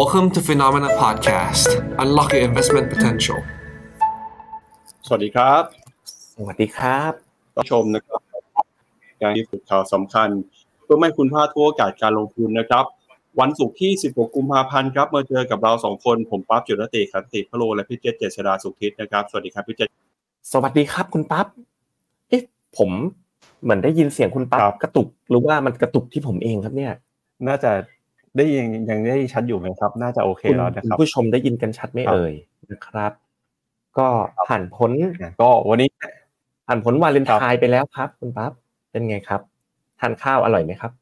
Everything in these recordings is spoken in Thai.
Welcome to Phenomena Podcast. Unlock your investment potential. สวัสดีครับสวัสดีครับผู้ชมนะครับการที่สุดข่าวสำคัญเพื่อไม่คุณพลาดทุกโอกาสการลงทุนนะครับวันศุกร์ที่16กุมภาพันธ์ครับมาเจอกับเรา2คนผมปั๊บจุลติขันติพโลและพี่เจษเจษฎาสุขทิศนะครับสวัสดีครับพี่เจษสวัสดีครับคุณปั๊บเอ๊ะผมเหมือนได้ยินเสียงคุณปั๊บกระตุกหรือว่ามันกระตุกที่ผมเองครับเนี่ยน่าจะได้ยินยังได้ชัดอยู่ไหมครับน่าจะโอเคแล้วนะครับผู้ชมได้ยินกันชัดไม่เอ่ยนะครับก็ผ่านพ้นก็วันนี้ผ่านพ้นวาเลนไทน์ไปแล้วครับคุณปั๊บเป็นไงครับทานข้าวอร่อยไหมครับ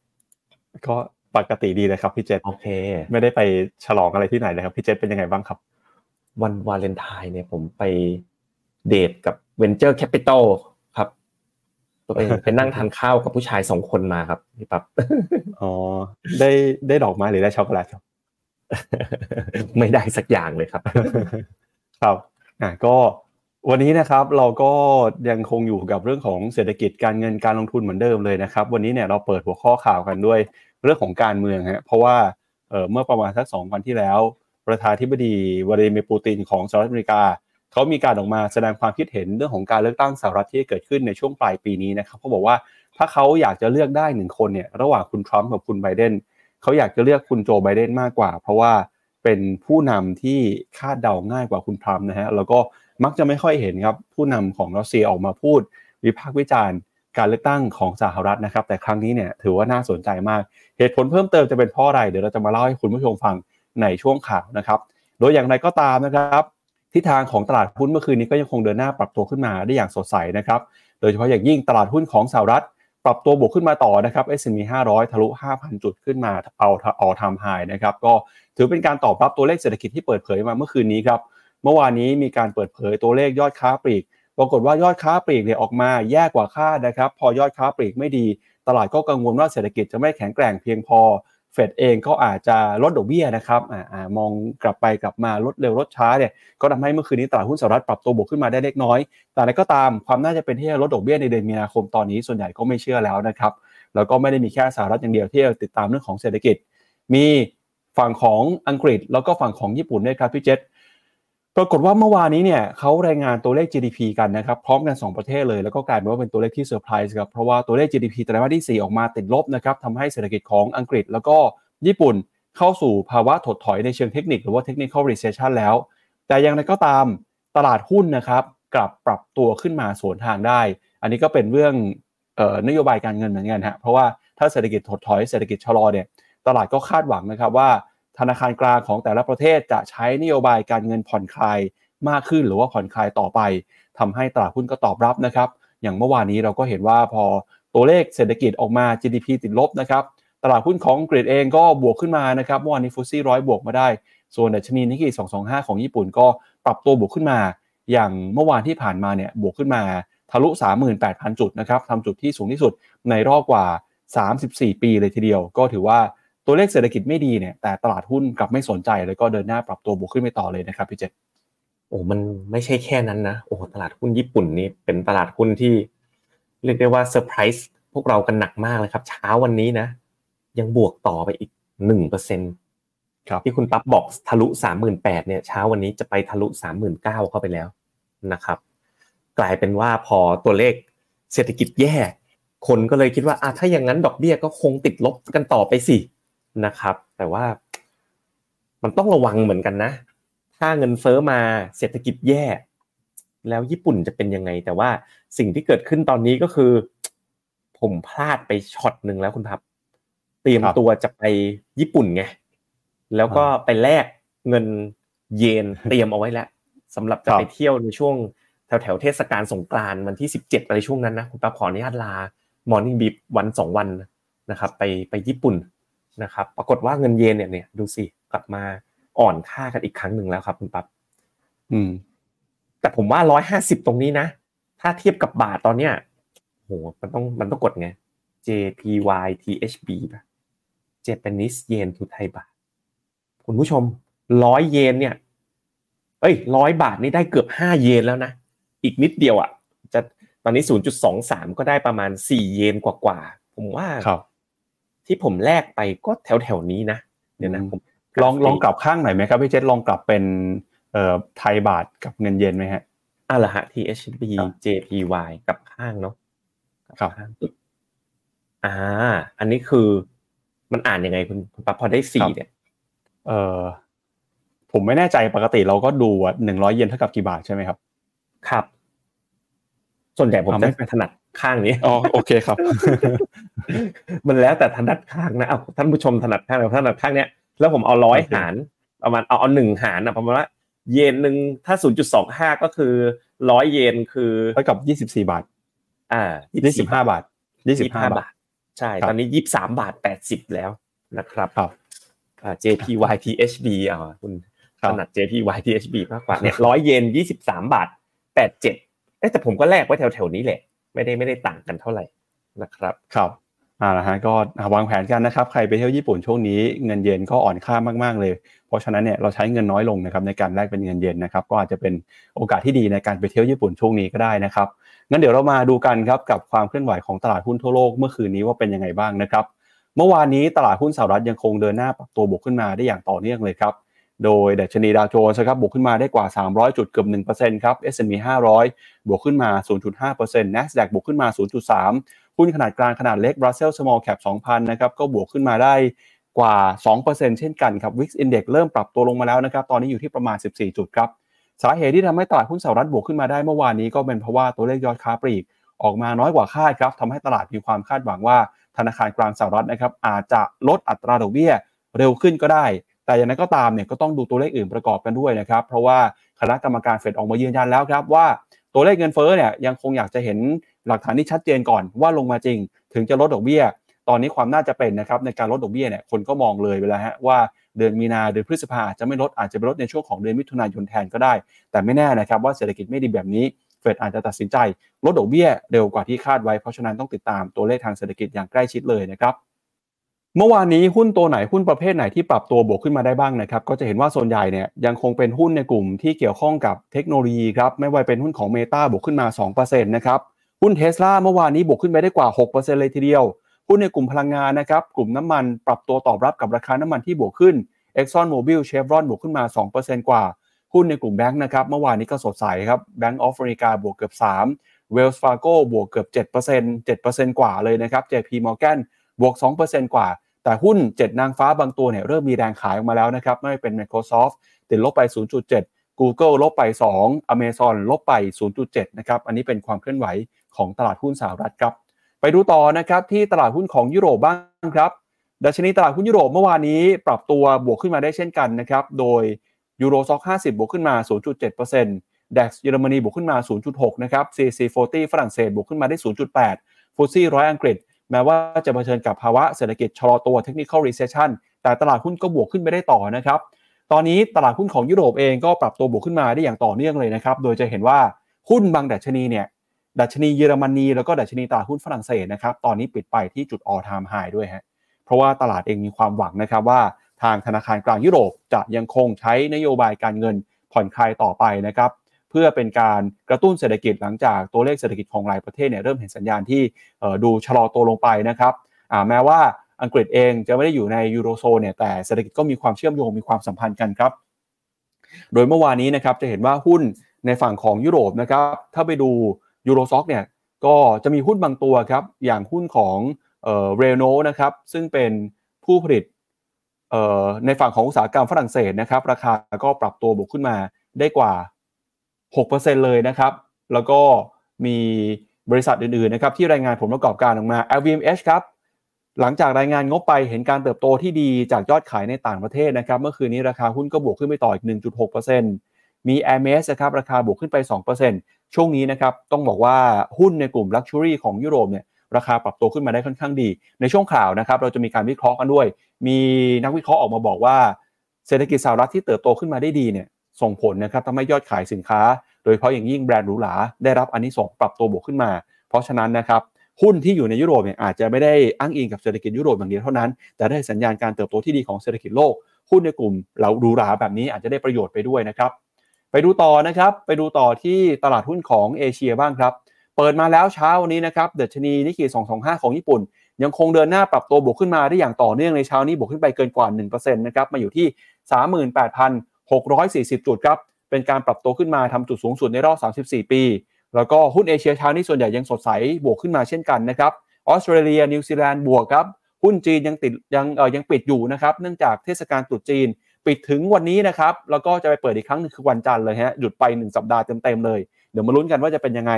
ก็ปกติดีเลยครับพี่เจษโอเคไม่ได้ไปฉลองอะไรที่ไหนเลยครับพี่เจษเป็นยังไงบ้างครับวันวาเลนไทน์เนี่ยผมไปเดทกับ Venture Capital ครับไปนั่งทานข้าวกับผู้ชาย2คนมาครับพี่ปั๊บอ๋อได้ดอกไม้หรือได้ช็อกโกแลตครับไม่ได้สักอย่างเลยครับครับก็วันนี้นะครับเราก็ยังคงอยู่กับเรื่องของเศรษฐกิจการเงินการลงทุนเหมือนเดิมเลยนะครับวันนี้เนี่ยเราเปิดหัวข้อข่าวกันด้วยเรื่องของการเมืองฮะเพราะว่าเมื่อประมาณสัก2วันที่แล้วประธานาธิบดีวลาดิเมียร์ปูตินของสหรัฐอเมริกาเขามีการออกมาแสดงความคิดเห็นเรื่องของการเลือกตั้งสหรัฐที่เกิดขึ้นในช่วงปลายปีนี้นะครับเขาบอกว่าถ้าเขาอยากจะเลือกได้1คนเนี่ยระหว่างคุณทรัมป์กับคุณไบเดนเขาอยากจะเลือกคุณโจไบเดนมากกว่าเพราะว่าเป็นผู้นำที่คาดเดาง่ายกว่าคุณทรัมป์นะฮะแล้วก็มักจะไม่ค่อยเห็นครับผู้นำของรัสเซียออกมาพูดวิพากษ์วิจารณ์การเลือกตั้งของสหรัฐนะครับแต่ครั้งนี้เนี่ยถือว่าน่าสนใจมากเหตุผลเพิ่มเติมจะเป็นเพราะอะไรเดี๋ยวเราจะมาเล่าให้คุณผู้ชมฟังในช่วงข่าวนะครับโดยอย่างไรก็ตามนะครับทิศทางของตลาดหุ้นเมื่อคืนนี้ก็ยังคงเดินหน้าปรับตัวขึ้นมาได้อย่างสดใสนะครับโดยเฉพาะอย่างยิ่งตลาดหุ้นของสหรัฐปรับตัวบวกขึ้นมาต่อนะครับ S&P 500 ทะลุ 5,000 จุดขึ้นมาเอา All Time High นะครับก็ถือเป็นการตอบรับตัวเลขเศรษฐกิจที่เปิดเผยมาเมื่อคืนนี้ครับเมื่อวานนี้มีการเปิดเผยตัวเลขยอดค้าปลีกปรากฏว่ายอดค้าปลีกเนี่ยออกมาแย่กว่าคาดนะครับพอยอดค้าปลีกไม่ดีตลาดก็กังวลว่าเศรษฐกิจจะไม่แข็งแกร่งเพียงพอเฟดเองก็อาจจะลดดอกเบี้ยนะครับมองกลับไปกลับมาลดเร็วลดช้าเนี่ยก็ทำให้เมื่อคืนนี้ตลาดหุ้นสหรัฐปรับตัวบวกขึ้นมาได้เล็กน้อยแต่ก็ตามความน่าจะเป็นที่จะลดดอกเบี้ยในเดือนมีนาคมตอนนี้ส่วนใหญ่ก็ไม่เชื่อแล้วนะครับแล้วก็ไม่ได้มีแค่สหรัฐอย่างเดียวที่ติดตามเรื่องของเศรษฐกิจมีฝั่งของอังกฤษแล้วก็ฝั่งของญี่ปุ่นด้วยครับพี่เจษปรากฏว่าเมื่อวานนี้เนี่ยเขารายงานตัวเลข GDP กันนะครับพร้อมกัน2ประเทศเลยแล้วก็กลายเป็นว่าเป็นตัวเลขที่เซอร์ไพรส์ครับเพราะว่าตัวเลข GDP ไตรมาสที่4ออกมาติดลบนะครับทำให้เศรษฐกิจของอังกฤษแล้วก็ญี่ปุ่นเข้าสู่ภาวะถดถอยในเชิงเทคนิคหรือว่า Technical Recession แล้วแต่อย่างไรก็ตามตลาดหุ้นนะครับกลับปรับตัวขึ้นมาสวนทางได้อันนี้ก็เป็นเรื่องนโยบายการเงินเหมือนกันฮะเพราะว่าถ้าเศรษฐกิจถดถอยเศรษฐกิจชะลอเนี่ยตลาดก็คาดหวังนะครับว่าธนาคารกลางของแต่ละประเทศจะใช้นโยบายการเงินผ่อนคลายมากขึ้นหรือว่าผ่อนคลายต่อไปทำให้ตลาดหุ้นก็ตอบรับนะครับอย่างเมื่อวานนี้เราก็เห็นว่าพอตัวเลขเศรษฐกิจออกมา GDP ติดลบนะครับตลาดหุ้นของอังกฤษเองก็บวกขึ้นมานะครับเมื่อวานนี้ฟุตซี่100บวกมาได้ส่วนดัชนี Nikkei 225ของญี่ปุ่นก็ปรับตัวบวกขึ้นมาอย่างเมื่อวานที่ผ่านมาเนี่ยบวกขึ้นมาทะลุ 38,000 จุดนะครับทำจุดที่สูงที่สุดในรอบกว่า34ปีเลยทีเดียวก็ถือว่าตัวเลขเศรษฐกิจไม่ดีเนี่ยแต่ตลาดหุ้นกลับไม่สนใจแล้วก็เดินหน้าปรับตัวบวกขึ้นไปต่อเลยนะครับพี่เจษโอ้มันไม่ใช่แค่นั้นนะโอ้ตลาดหุ้นญี่ปุ่นนี่เป็นตลาดหุ้นที่เรียกได้ว่าเซอร์ไพรส์พวกเรากันหนักมากเลยครับเช้าวันนี้นะยังบวกต่อไปอีก 1% ครับที่คุณปั๊บบอกทะลุ 38,000 เนี่ยเช้าวันนี้จะไปทะลุ 39,000 เข้าไปแล้วนะครับกลายเป็นว่าพอตัวเลขเศรษฐกิจแย่คนก็เลยคิดว่าถ้าอย่างนั้นดอกเบี้ยก็คงติดลบกันต่อไปสินะครับแต่ว่ามันต้องระวังเหมือนกันนะถ้าเงินเฟ้อมาเศรษฐกิจแย่แล้วญี่ปุ่นจะเป็นยังไงแต่ว่าสิ่งที่เกิดขึ้นตอนนี้ก็คือผมพลาดไปช็อตนึงแล้วคุณครับเตรียมตัวจะไปญี่ปุ่นไงแล้วก็ไปแลกเงินเยนเตรียมเอาไว้แล้วสำหรับจะไปเที่ยวในช่วงแถวเทศกาลสงกรานต์วันที่17อะไรช่วงนั้นนะคุณครับขออนุญาตลามอร์นิ่งบีฟวัน2วันนะครับไปญี่ปุ่นนะครับปรากฏว่าเงินเยนเนี่ยดูสิกลับมาอ่อนค่ากันอีกครั้งหนึ่งแล้วครับคุณปั๊บแต่ผมว่า150ตรงนี้นะถ้าเทียบกับบาทตอนเนี้ยโหมันต้องกดไง JPYTHB ป่ะ Japanese Yen to Thai Baht คุณผู้ชม100เยนเนี่ย100บาทนี่ได้เกือบ5เยนแล้วนะอีกนิดเดียวอ่ะจะตอนนี้ 0.23 ก็ได้ประมาณ4เยนกว่าๆผมว่าที่ผมแลกไปก็แถวๆนี้นะเดี๋ยวนะผม ลองกลับข้างหน่อยไหมครับพี่เจษลองกลับเป็นไทยบาทกับเงินเยนไหมฮะเหรอฮะ THB JPY กลับข้างเนาะกลับข้างอันนี้คือมันอ่านยังไงคุณปั๊บพอได้4เนี่ยผมไม่แน่ใจปกติเราก็ดูว่า100เยนเท่ากับกี่บาทใช่ไหมครับครับส่วนใหญ่ผมจะถนัดข้างนี้อ๋อโอเคครับมันแล้วแต่ถนัดข้างนะอ้าวท่านผู้ชมถนัดข้างแล้วถนัดข้างเนี้ยแล้วผมเอา100หารประมาณเอา1หารนะประมาณว่าเยนนึงถ้า 0.25 ก็คือ100เยนคือเท่ากับ24บาท25 บาทใช่ตอนนี้23.80 บาทแล้วนะครับครับJPY THB คุณถนัด JPY THB มากกว่าเนี่ย100เยน23.87 บาทแต่ผมก็แลกไว้แถวๆนี้แหละไม่ได้ต่างกันเท่าไหร่นะครับครับนะฮะก็วางแผนกันนะครับใครไปเที่ยวญี่ปุ่นช่วงนี้เงินเยนก็อ่อนค่ามากๆเลยเพราะฉะนั้นเนี่ยเราใช้เงินน้อยลงนะครับในการแลกเป็นเงินเยนนะครับก็อาจจะเป็นโอกาสที่ดีในการไปเที่ยวญี่ปุ่นช่วงนี้ก็ได้นะครับงั้นเดี๋ยวเรามาดูกันครับกับความเคลื่อนไหวของตลาดหุ้นทั่วโลกเมื่อคืนนี้ว่าเป็นยังไงบ้างนะครับเมื่อวานนี้ตลาดหุ้นสหรัฐยังคงเดินหน้าปรับตัวบวกขึ้นมาได้อย่างต่อเนื่องเลยครับโดยดัชนีดาวโจนส์ครับบวกขึ้นมาได้กว่า300จุดเกือบ 1% ครับ S&P 500 บวกขึ้นมา 0.5% Nasdaq บวกขึ้นมา 0.3 หุ้นขนาดกลางขนาดเล็ก Russell Small Cap 2000 นะครับก็บวกขึ้นมาได้กว่า 2% เช่นกันครับ Vix Index เริ่มปรับตัวลงมาแล้วนะครับตอนนี้อยู่ที่ประมาณ14จุดครับสาเหตุที่ทำให้ตลาดหุ้นสหรัฐบวกขึ้นมาได้เมื่อวานนี้ก็เป็นเพราะว่าตัวเลขยอดค้าปลีกออกมาน้อยกว่าคาดครับทำให้ตลาดมีความคาดหวังว่าธนาคารกลางสหรัฐนะครับอาจจะลดอัตราดอกเบี้ยเร็วขึ้นก็ได้แต่อย่างนั้นก็ตามเนี่ยก็ต้องดูตัวเลขอื่นประกอบกันด้วยนะครับเพราะว่าคณะกรรมการเฟดออกมายืนยันแล้วครับว่าตัวเลขเงินเฟ้อเนี่ยยังคงอยากจะเห็นหลักฐานที่ชัดเจนก่อนว่าลงมาจริงถึงจะลดดอกเบี้ยตอนนี้ความน่าจะเป็นนะครับในการลดดอกเบี้ยเนี่ยคนก็มองเลยเวลาฮะว่าเดือนมีนาเดือนพฤษภาอาจจะไม่ลดอาจจะไปลดในช่วงของเดือนมิถุนายนแทนก็ได้แต่ไม่แน่นะครับว่าเศรษฐกิจไม่ดีแบบนี้เฟดอาจจะตัดสินใจลดดอกเบี้ยเร็วกว่าที่คาดไว้เพราะฉะนั้นต้องติดตามตัวเลขทางเศรษฐกิจอย่างใกล้ชิดเลยนะครับเมื่อวานนี้หุ้นตัวไหนหุ้นประเภทไหนที่ปรับตัวบวกขึ้นมาได้บ้างนะครับก็จะเห็นว่าส่วนใหญ่เนี่ยยังคงเป็นหุ้นในกลุ่มที่เกี่ยวข้องกับเทคโนโลยีครับไม่ว่าเป็นหุ้นของ Meta บวกขึ้นมา 2% นะครับหุ้น Tesla เมื่อวานนี้บวกขึ้นไปได้กว่า 6% เลยทีเดียวหุ้นในกลุ่มพลังงานนะครับกลุ่มน้ำมันปรับตัวตอบรับกับราคาน้ำมันที่บวกขึ้น Exxon Mobil Chevron บวกขึ้นมา 2% กว่าหุ้นในกลุ่มแบงค์นะครับเมื่อวานนี้ก็สดใสครับ Bank of America บวกเกือบ 3% Wells Fargo บวกเกือบ 7% กว่าเลยนะครับ JP Morgan บวก 2% กว่าแต่หุ้น7นางฟ้าบางตัวเนี่ยเริ่มมีแรงขายออกมาแล้วนะครับไม่เป็น Microsoft ติดลบไป 0.7 Google ลบไป 2 Amazon ลบไป 0.7 นะครับอันนี้เป็นความเคลื่อนไหวของตลาดหุ้นสหรัฐครับไปดูต่อนะครับที่ตลาดหุ้นของยุโรปบ้างครับดัชนีตลาดหุ้นยุโรปเมื่อวานนี้ปรับตัวบวกขึ้นมาได้เช่นกันนะครับโดย Eurostock 50 บวกขึ้นมา 0.7% DAX เยอรมนีบวกขึ้นมา 0.6 นะครับ CAC 40 ฝรั่งเศสบวกขึ้นมาได้ 0.8 FTSE 100 อังกฤษแม้ว่าจะเผชิญกับภาวะเศรษฐกิจชะลอตัว Technical Recession แต่ตลาดหุ้นก็บวกขึ้นไปได้ต่อนะครับตอนนี้ตลาดหุ้นของยุโรปเองก็ปรับตัวบวกขึ้นมาได้อย่างต่อเนื่องเลยนะครับโดยจะเห็นว่าหุ้นบางดัชนีเนี่ยดัชนีเยอรมนีแล้วก็ดัชนีตลาดหุ้นฝรั่งเศสนะครับตอนนี้ปิดไปที่จุด All Time High ด้วยฮะเพราะว่าตลาดเองมีความหวังนะครับว่าทางธนาคารกลางยุโรปจะยังคงใช้นโยบายการเงินผ่อนคลายต่อไปนะครับเพื่อเป็นการกระตุ้นเศรษฐกิจหลังจากตัวเลขเศรษฐกิจของหลายประเทศเนี่ยเริ่มเห็นสัญญาณที่ดูชะลอตัวลงไปนะครับแม้ว่าอังกฤษเองจะไม่ได้อยู่ในยูโรโซนเนี่ยแต่เศรษฐกิจก็มีความเชื่อมโยงมีความสัมพันธ์กันครับโดยเมื่อวานนี้นะครับจะเห็นว่าหุ้นในฝั่งของยุโรปนะครับถ้าไปดูEurostock เนี่ยก็จะมีหุ้นบางตัวครับอย่างหุ้นของเรโนนะครับซึ่งเป็นผู้ผลิตในฝั่งของอุตสาหกรรมฝรั่งเศสนะครับราคาก็ปรับตัวบวกขึ้นมาได้กว่า 6% เลยนะครับแล้วก็มีบริษัทอื่นๆนะครับที่รายงานผลประกอบการออกมา LVMH ครับหลังจากรายงานงบไปเห็นการเติบโตที่ดีจากยอดขายในต่างประเทศนะครับเมื่อคืนนี้ราคาหุ้นก็บวกขึ้นไปต่ออีก 1.6% มี AMS นะครับราคาบวกขึ้นไป 2%ช่วงนี้นะครับต้องบอกว่าหุ้นในกลุ่ม Luxury ของยุโรปเนี่ยราคาปรับตัวขึ้นมาได้ค่อนข้างดีในช่วงข่าวนะครับเราจะมีการวิเคราะห์กันด้วยมีนักวิเคราะห์ออกมาบอกว่าเศรษฐกิจสหรัฐที่เติบโตขึ้นมาได้ดีเนี่ยส่งผลนะครับทำให้ยอดขายสินค้าโดยเฉพาะอย่างยิ่งแบรนด์หรูหราได้รับอานิสงส์ปรับตัวบวกขึ้นมาเพราะฉะนั้นนะครับหุ้นที่อยู่ในยุโรปเนี่ยอาจจะไม่ได้อ้างอิงกับเศรษฐกิจยุโรปอย่างเดียวเท่านั้นแต่ได้สัญญาณการเติบโตที่ดีของเศรษฐกิจโลกหุ้นในกลุ่มเหล่าหรูหราแบบนี้อาจจะได้ประโยชน์ไปด้วยนะครับไปดูต่อที่ตลาดหุ้นของเอเชียบ้างครับเปิดมาแล้วเช้าวันนี้นะครับดัชนี Nikkei 225 ของญี่ปุ่นยังคงเดินหน้าปรับตัวบวกขึ้นมาได้อย่างต่อเนื่องในเช้านี้บวกขึ้นไปเกินกว่า 1% นะครับมาอยู่ที่ 38,640 จุดครับเป็นการปรับตัวขึ้นมาทำจุดสูงสุดในรอบ34ปีแล้วก็หุ้นเอเชียเช้านี้ส่วนใหญ่ยังสดใสบวกขึ้นมาเช่นกันนะครับออสเตรเลียนิวซีแลนด์บวกครับหุ้นจีนยังปิดอยู่นะครับเนื่องจากเทศกาลตรุษจีนปิดถึงวันนี้นะครับแล้วก็จะไปเปิดอีกครั้งนึงคือวันจันทร์เลยฮะหยุดไป1สัปดาห์เต็มๆเลยเดี๋ยวมาลุ้นกันว่าจะเป็นยังไง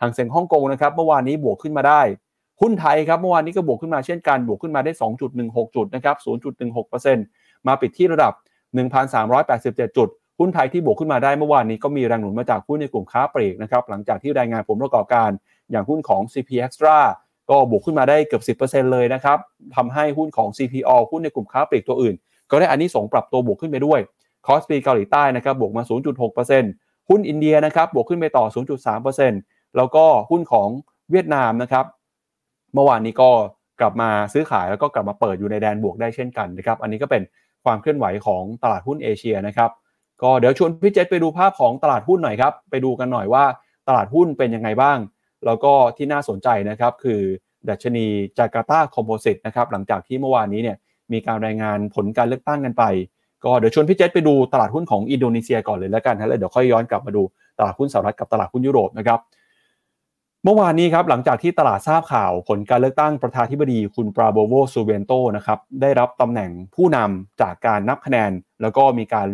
หางเส็งฮ่องกงนะครับเมื่อวานนี้บวกขึ้นมาได้หุ้นไทยครับเมื่อวานนี้ก็บวกขึ้นมาเช่นกันบวกขึ้นมาได้ 2.16 จุดนะครับ 0.16% มาปิดที่ระดับ 1,387 จุดหุ้นไทยที่บวกขึ้นมาได้เมื่อวานนี้ก็มีแรงหนุนมาจากหุ้นในกลุ่มค้าปลีกนะครับหลังจากที่รายงานผลประกอบการอย่างหุ้นของ CP Extra ก็บวกขึ้นมาได้เกือบ 10% เลยนะครับทำให้หุ้นของ CP All หุ้นในกลุ่มค้าปลีกตัวอื่นก็ได้อานิสงส์ปรับตัวบวกขึ้นไปด้วยคอสปีเกาหลีใต้นะครับบวกมา 0.6% หุ้นอินเดียนะครับบวกขึ้นไปต่อ 0.3% แล้วก็หุ้นของเวียดนามนะครับเมื่อวานนี้ก็กลับมาซื้อขายแล้วก็กลับมาเปิดอยู่ในแดนบวกได้เช่นกันนะครับอันนี้ก็เป็นความเคลื่อนไหวของตลาดหุ้นเอเชียนะครับก็เดี๋ยวชวนพี่เจษไปดูภาพของตลาดหุ้นหน่อยครับไปดูกันหน่อยว่าตลาดหุ้นเป็นยังไงบ้างแล้วก็ที่น่าสนใจนะครับคือดัชนีจาการ์ตาคอมโพสิตนะครับหลังจากที่เมื่อวานนี้เนี่ยมีการรายงานผลการเลือกตั้งกันไปก็เดี๋ยวชวนพี่เจษไปดูตลาดหุ้นของอินโดนีเซียก่อนเลยแล้วกันนะแล้วเดี๋ยวค่อยย้อนกลับมาดูตลาดหุ้นสหรัฐกับตลาดหุ้นยุโรปนะครับเมื่อวานนี้ครับหลังจากที่ตลาดทราบข่าวผลการเลือกตั้งประธานาธิบดีคุณปราโบโวซูเวนโตนะครับได้รับตำแหน่งผู้นำจากการนับคะแนนแล้วก็มีการ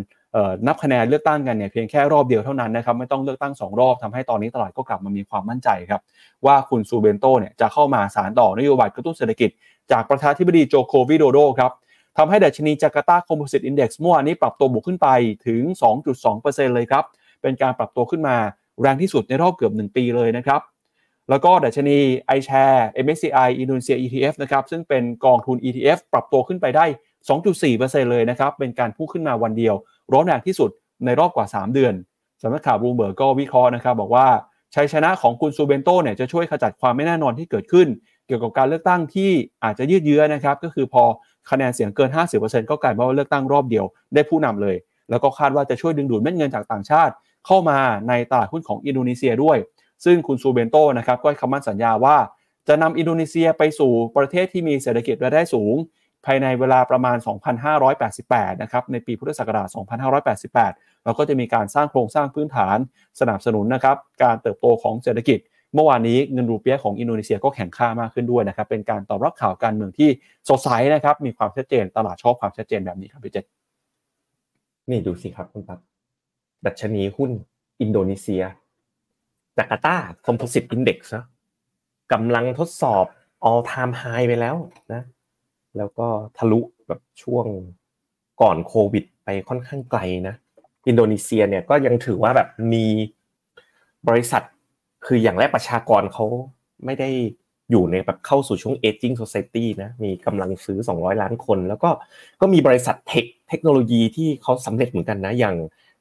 นับคะแนนเลือกตั้งกันเนี่ยเพียงแค่รอบเดียวเท่านั้นนะครับไม่ต้องเลือกตั้ง2รอบทำให้ตอนนี้ตลาดก็กลับมามีความมั่นใจครับว่าคุณซูเวนโตเนี่ยจะเข้ามาสานต่อนโยบายกระตุ้นเศรษฐกิจจากประธานาธิบดีโจโควิโดโดครับทำให้ดัชนีจาการ์ตาคอมโพสิตอินเด็กซ์เมื่อวานนี้ปรับตัวบวกขึ้นไปถึง 2.2% เลยครับเป็นการปรับตัวขึ้นมาแรงที่สุดในรอบเกือบ1ปีเลยนะครับแล้วก็ดัชนี iShare MSCI Indonesia ETF นะครับซึ่งเป็นกองทุน ETF ปรับตัวขึ้นไปได้ 2.4% เลยนะครับเป็นการพุ่งขึ้นมาวันเดียวร้อนแรงที่สุดในรอบกว่า3เดือนสำนักข่าวบลูมเบิร์กก็วิเคราะห์นะครับบอกว่าชัยชนะของคุณซูเบนโตเนี่ยจะช่วยขจัดความไม่แน่นอนที่เกิดขึ้นเกี่ยวกับการเลือกตั้งที่อาจจะยืดเยื้อนะครับก็คือพอคะแนนเสียงเกิน 50% ก็กลายเป็นว่าเลือกตั้งรอบเดียวได้ผู้นำเลยแล้วก็คาดว่าจะช่วยดึงดูดเม็ดเงินจากต่างชาติเข้ามาในตลาดหุ้นของอินโดนีเซียด้วยซึ่งคุณซูเบนโตนะครับก็ให้คำมั่นสัญญาว่าจะนำอินโดนีเซียไปสู่ประเทศที่มีเศรษฐกิจรายได้สูงภายในเวลาประมาณ 2,588 นะครับในปีพุทธศักราช 2,588 เราก็จะมีการสร้างโครงสร้างพื้นฐานสนับสนุนนะครับการเติบโตของเศรษฐกิจเมื่อวานนี้เงินรูเปียของอินโดนีเซียก็แข็งค่ามากขึ้นด้วยนะครับเป็นการตอบรับข่าวการเมืองที่สดใสนะครับมีความชัดเจนตลาดชอบความชัดเจนแบบนี้ครับพี่เจษนี่ดูสิครับคุณปั๊บดัชนีหุ้นอินโดนีเซียจาการ์ตาคอมโพสิตอินเด็กซ์นะกำลังทดสอบ all time high ไปแล้วนะแล้วก็ทะลุแบบช่วงก่อนโควิดไปค่อนข้างไกลนะอินโดนีเซียเนี่ยก็ยังถือว่าแบบมีบริษัทคืออย่างแรกประชากรเขาไม่ได้อยู่ในแบบเข้าสู่ช่วง aging society นะมีกำลังซื้อ200ล้านคนแล้วก็มีบริษัทเทคโนโลยีที่เขาสำเร็จเหมือนกันนะอย่าง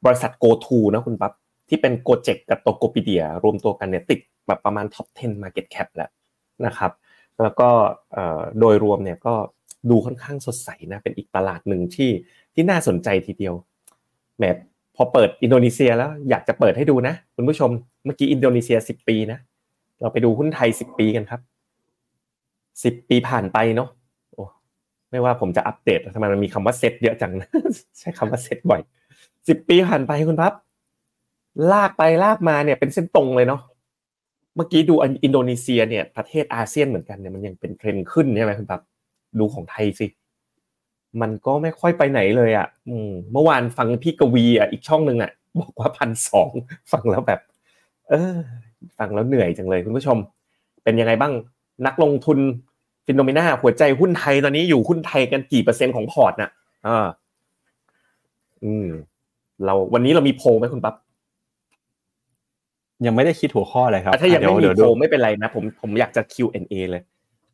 บริษัท GoTo นะคุณปั๊บที่เป็น Gojek กับ Tokopedia รวมตัวกันเนี่ยติดแบบประมาณ top 10 market cap แล้วนะครับแล้วก็โดยรวมเนี่ยก็ดูค่อนข้างสดใสนะเป็นอีกตลาดหนึ่งที่น่าสนใจทีเดียวแหมพอเปิดอินโดนีเซียแล้วอยากจะเปิดให้ดูนะคุณผู้ชมเมื่อกี้อินโดนีเซีย10ปีนะเราไปดูหุ้นไทย10ปีกันครับ10ปีผ่านไปเนาะโอ้ไม่ว่าผมจะอัปเดตทำไมมันมีคำว่าเซตเยอะจังนะใช้คำว่าเซตบ่อย10ปีผ่านไปคุณครับลากไปลากมาเนี่ยเป็นเส้นตรงเลยเนาะเมื่อกี้ดูอินโดนีเซียเนี่ยประเทศอาเซียนเหมือนกันเนี่ยมันยังเป็นเทรนด์ขึ้นใช่ไหมคุณปั๊บดูของไทยสิมันก็ไม่ค่อยไปไหนเลยอ่ะเมื่อวานฟังพี่กวีอ่ะอีกช่องนึงอ่ะบอกว่า 1,200 ฟังแล้วแบบฟังแล้วเหนื่อยจังเลยคุณผู้ชมเป็นยังไงบ้างนักลงทุนPhenomenaหัวใจหุ้นไทยตอนนี้อยู่หุ้นไทยกันกี่เปอร์เซ็นต์ของพอร์ตน่ะเราวันนี้เรามีโพลมั้ยคุณปั๊บยังไม่ได้คิดหัวข้ออะไรครับถ้ายังไม่มีโพลไม่เป็นไรนะผมอยากจะ Q&A เลย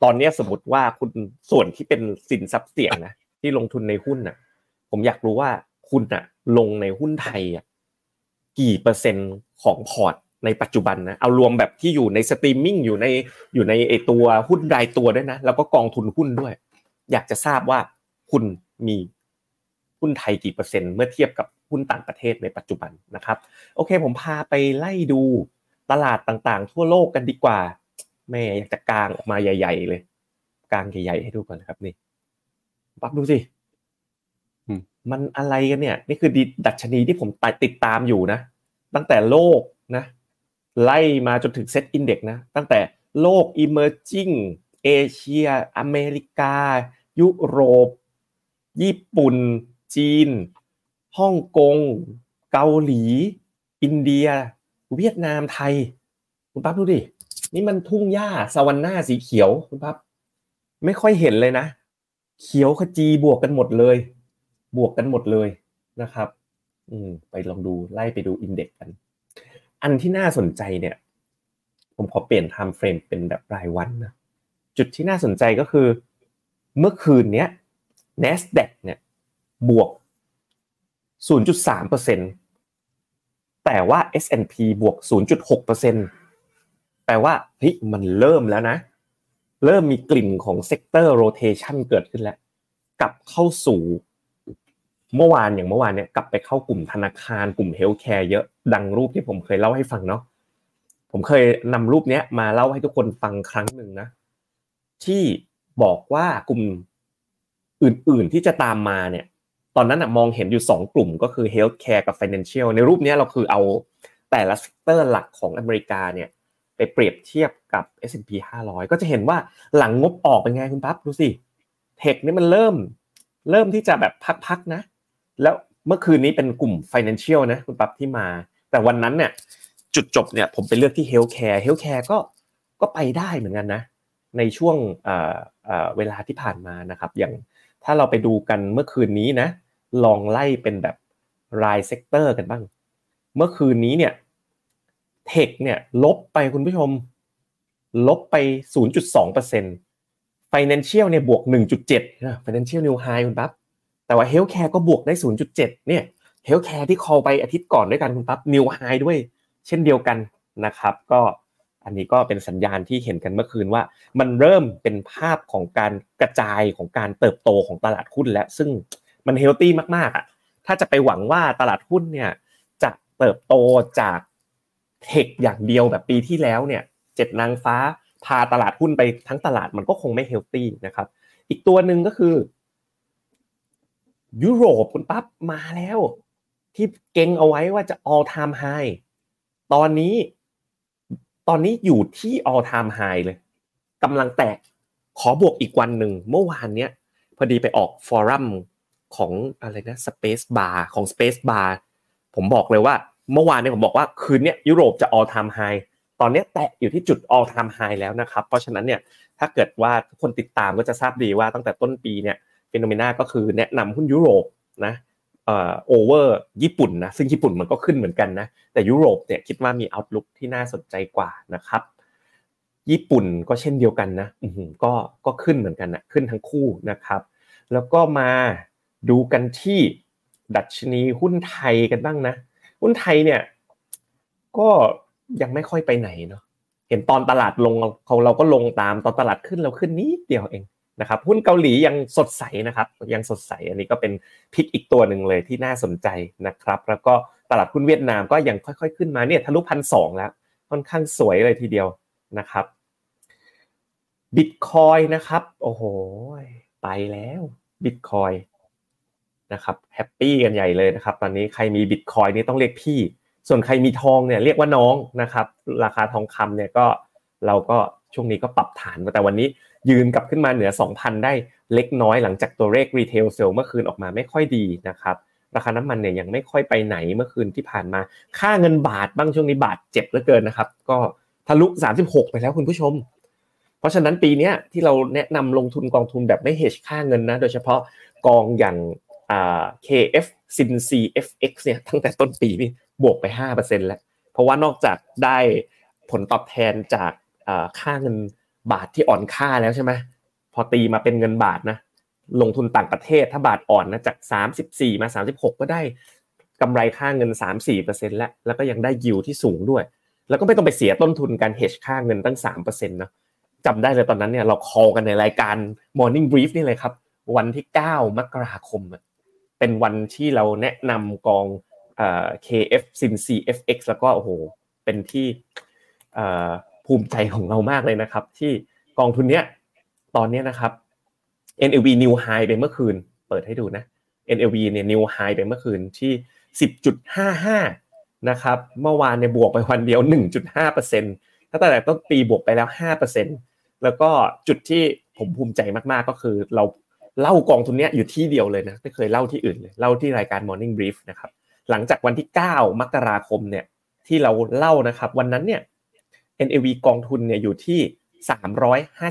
ตอนนี้สมมติว่าคุณส่วนที่เป็นสินทรัพย์เสี่ยงนะที่ลงทุนในหุ้นน่ะผมอยากรู้ว่าคุณน่ะลงในหุ้นไทยอ่ะกี่เปอร์เซ็นต์ของพอร์ตในปัจจุบันนะเอารวมแบบที่อยู่ในสตรีมมิ่งอยู่ในไอ้ตัวหุ้นรายตัวด้วยนะแล้วก็กองทุนหุ้นด้วยอยากจะทราบว่าคุณมีหุ้นไทยกี่เปอร์เซ็นต์เมื่อเทียบกับหุ้นต่างประเทศในปัจจุบันนะครับโอเคผมพาไปไล่ดูตลาดต่างๆทั่วโลกกันดีกว่าแม่อยากจะกางออกมาใหญ่ๆเลยกางใหญ่ๆให้ดูก่อนนะครับนี่ปั๊บดูสิ มันอะไรกันเนี่ยนี่คือดัชนีที่ผมติดตามอยู่นะตั้งแต่โลกนะไล่มาจนถึงเซตอินเด็กซ์นะตั้งแต่โลก Emerging เอเชียอเมริกายุโรปญี่ปุ่นจีนฮ่องกงเกาหลีอินเดียเวียดนามไทยคุณปั๊บดูดินี่มันทุ่งหญ้าสวรรค์หน้าสีเขียวคุณปั๊บไม่ค่อยเห็นเลยนะเขียวขจีบวกกันหมดเลยนะครับไปลองดูไล่ไปดูอินเด็กซ์กันอันที่น่าสนใจเนี่ยผมขอเปลี่ยนไทม์เฟรมเป็นแบบรายวันนะจุดที่น่าสนใจก็คือเมื่อคืนเนี้ย Nasdaq เนี่ยบวก 0.3% แต่ว่า S&P บวก 0.6% แปลว่าเฮ้ยมันเริ่มแล้วนะเริ่มมีกลิ่นของเซกเตอร์โรเทชันเกิดขึ้นแล้วกลับเข้าสู่เมื่อวานเนี่ยกลับไปเข้ากลุ่มธนาคารกลุ่มเฮลท์แคร์เยอะดังรูปที่ผมเคยเล่าให้ฟังเนาะผมเคยนำรูปเนี้ยมาเล่าให้ทุกคนฟังครั้งหนึ่งนะที่บอกว่ากลุ่มอื่นๆที่จะตามมาเนี่ยตอนนั้นน่ะมองเห็นอยู่2กลุ่มก็คือเฮลท์แคร์กับไฟแนนเชียลในรูปเนี้ยเราคือเอาแต่ละเซกเตอร์หลักของอเมริกาเนี่ยไปเปรียบเทียบกับ S&P 500ก็จะเห็นว่าหลังงบออกเป็นไงคุณปั๊บดูสิเทคนี่มันเริ่มที่จะแบบพักๆนะแล้วเมื่อคืนนี้เป็นกลุ่ม Financial นะคุณปั๊บที่มาแต่วันนั้นเนี่ยจุดจบเนี่ยผมไปเลือกที่ Healthcareก็ไปได้เหมือนกันนะในช่วงเวลาที่ผ่านมานะครับอย่างถ้าเราไปดูกันเมื่อคืนนี้นะลองไล่เป็นแบบรายเซกเตอร์กันบ้างเมื่อคืนนี้เนี่ยเทคเนี่ยลบไปคุณผู้ชมลบไป 0.2% Financial เนี่ยบวก 1.7 นะ Financial New High คุณปั๊บแต่ว่า Healthcare ก็บวกได้ 0.7 เนี่ย Healthcare ที่ call ไปอาทิตย์ก่อนด้วยกันคุณปั๊บ New High ด้วยเช่นเดียวกันนะครับก็อันนี้ก็เป็นสัญญาณที่เห็นกันเมื่อคืนว่ามันเริ่มเป็นภาพของการกระจายของการเติบโตของตลาดหุ้นแล้วซึ่งมันเฮลตี้มากๆอ่ะถ้าจะไปหวังว่าตลาดหุ้นเนี่ยจะเติบโตจากเทคอย่างเดียวแบบปีที่แล้วเนี่ย7นางฟ้าพาตลาดหุ้นไปทั้งตลาดมันก็คงไม่เฮลตี้นะครับอีกตัวนึงก็คือยุโรปคุณปั๊บมาแล้วที่เก็งเอาไว้ว่าจะ all time high ตอนนี้อยู่ที่ all time high เลยกำลังแตกขอบวกอีกวันหนึ่งเมื่อวานเนี้ยพอดีไปออกฟอรัมของอะไรนะ Space Bar ของ Space Bar ผมบอกเลยว่าเมื่อวานเนี่ยผมบอกว่าคืนเนี้ยยุโรปจะ all time high ตอนนี้แตะอยู่ที่จุด all time high แล้วนะครับเพราะฉะนั้นเนี่ยถ้าเกิดว่าทุกคนติดตามก็จะทราบดีว่าตั้งแต่ต้นปีเนี่ย Phenomena ก็คือแนะนำหุ้นยุโรปนะover ญี่ปุ่นนะซึ่งญี่ปุ่นมันก็ขึ้นเหมือนกันนะแต่ยุโรปเนี่ยคิดว่ามี outlook ที่น่าสนใจกว่านะครับญี่ปุ่นก็เช่นเดียวกันนะก็ขึ้นเหมือนกันนะขึ้นทั้งคู่นะครับแล้วก็มาดูกันที่ดัชนีหุ้นไทยกันบ้างนะหุ้นไทยเนี่ยก็ยังไม่ค่อยไปไหนเนาะเห็นตอนตลาดลงเราก็ลงตามตอนตลาดขึ้นเราขึ้นนิดเดียวเองนะครับหุ้นเกาหลียังสดใสนะครับยังสดใสอันนี้ก็เป็นพิกอีกตัวหนึ่งเลยที่น่าสนใจนะครับแล้วก็ตลาดหุ้นเวียดนามก็ยังค่อยๆขึ้นมาเนี่ยทะลุ 1,200 แล้วค่อนข้างสวยเลยทีเดียวนะครับบิตคอยนะครับโอ้โหไปแล้วบิตคอยนะครับแฮปปี้กันใหญ่เลยนะครับตอนนี้ใครมีบิตคอยนี่ต้องเรียกพี่ส่วนใครมีทองเนี่ยเรียกว่าน้องนะครับราคาทองคำเนี่ยก็เราก็ช่วงนี้ก็ปรับฐานแต่วันนี้ยืนกลับขึ้นมาเหนือ 2,000 ได้เล็กน้อยหลังจากตัวเลขรีเทลเซลล์เมื่อคืนออกมาไม่ค่อยดีนะครับราคาน้ำมันเนี่ยยังไม่ค่อยไปไหนเมื่อคืนที่ผ่านมาค่าเงินบาทบ้างช่วงนี้บาทเจ็บเหลือเกินนะครับก็ทะลุ36ไปแล้วคุณผู้ชมเพราะฉะนั้นปีนี้ที่เราแนะนำลงทุนกองทุนแบบไม่เฮดจ์ค่าเงินนะโดยเฉพาะกองอย่างKF SinCF-X เนี่ยตั้งแต่ต้นปีนี่บวกไป 5% แล้วเพราะว่านอกจากได้ผลตอบแทนจากค่าเงินบาทที่อ่อนค่าแล้วใช่ไหมพอตีมาเป็นเงินบาทนะลงทุนต่างประเทศถ้าบาทอ่อนนะจาก34มา36ก็ได้กำไรค่าเงิน 3-4% แล้วก็ยังได้ยิวที่สูงด้วยแล้วก็ไม่ต้องไปเสียต้นทุนการเฮดจ์ค่าเงินตั้ง 3% เนาะจำได้เลยตอนนั้นเนี่ยเราคอลกันในรายการ Morning Brief นี่เลยครับวันที่9มกราคมเป็นวันที่เราแนะนำกองKF SinCF-X แล้วก็โอ้โหเป็นที่ภูมิใจของเรามากเลยนะครับที่กองทุนเนี้ยตอนเนี้ยนะครับ NAV New High ไปเมื่อคืนเปิดให้ดูนะ NAV เนี่ยนิวไฮไปเมื่อคืนที่ 10.55 นะครับเมื่อวานเนี่ยบวกไปวันเดียว 1.5% ตั้งแต่ต้นปีบวกไปแล้ว 5% แล้วก็จุดที่ผมภูมิใจมากๆก็คือเราเล่ากองทุนเนี้ยอยู่ที่เดียวเลยนะไม่เคยเล่าที่อื่นเลยเล่าที่รายการ Morning Brief นะครับหลังจากวันที่9มกราคมเนี่ยที่เราเล่านะครับวันนั้นเนี่ย NAV กองทุนเนี่ยอยู่ที่352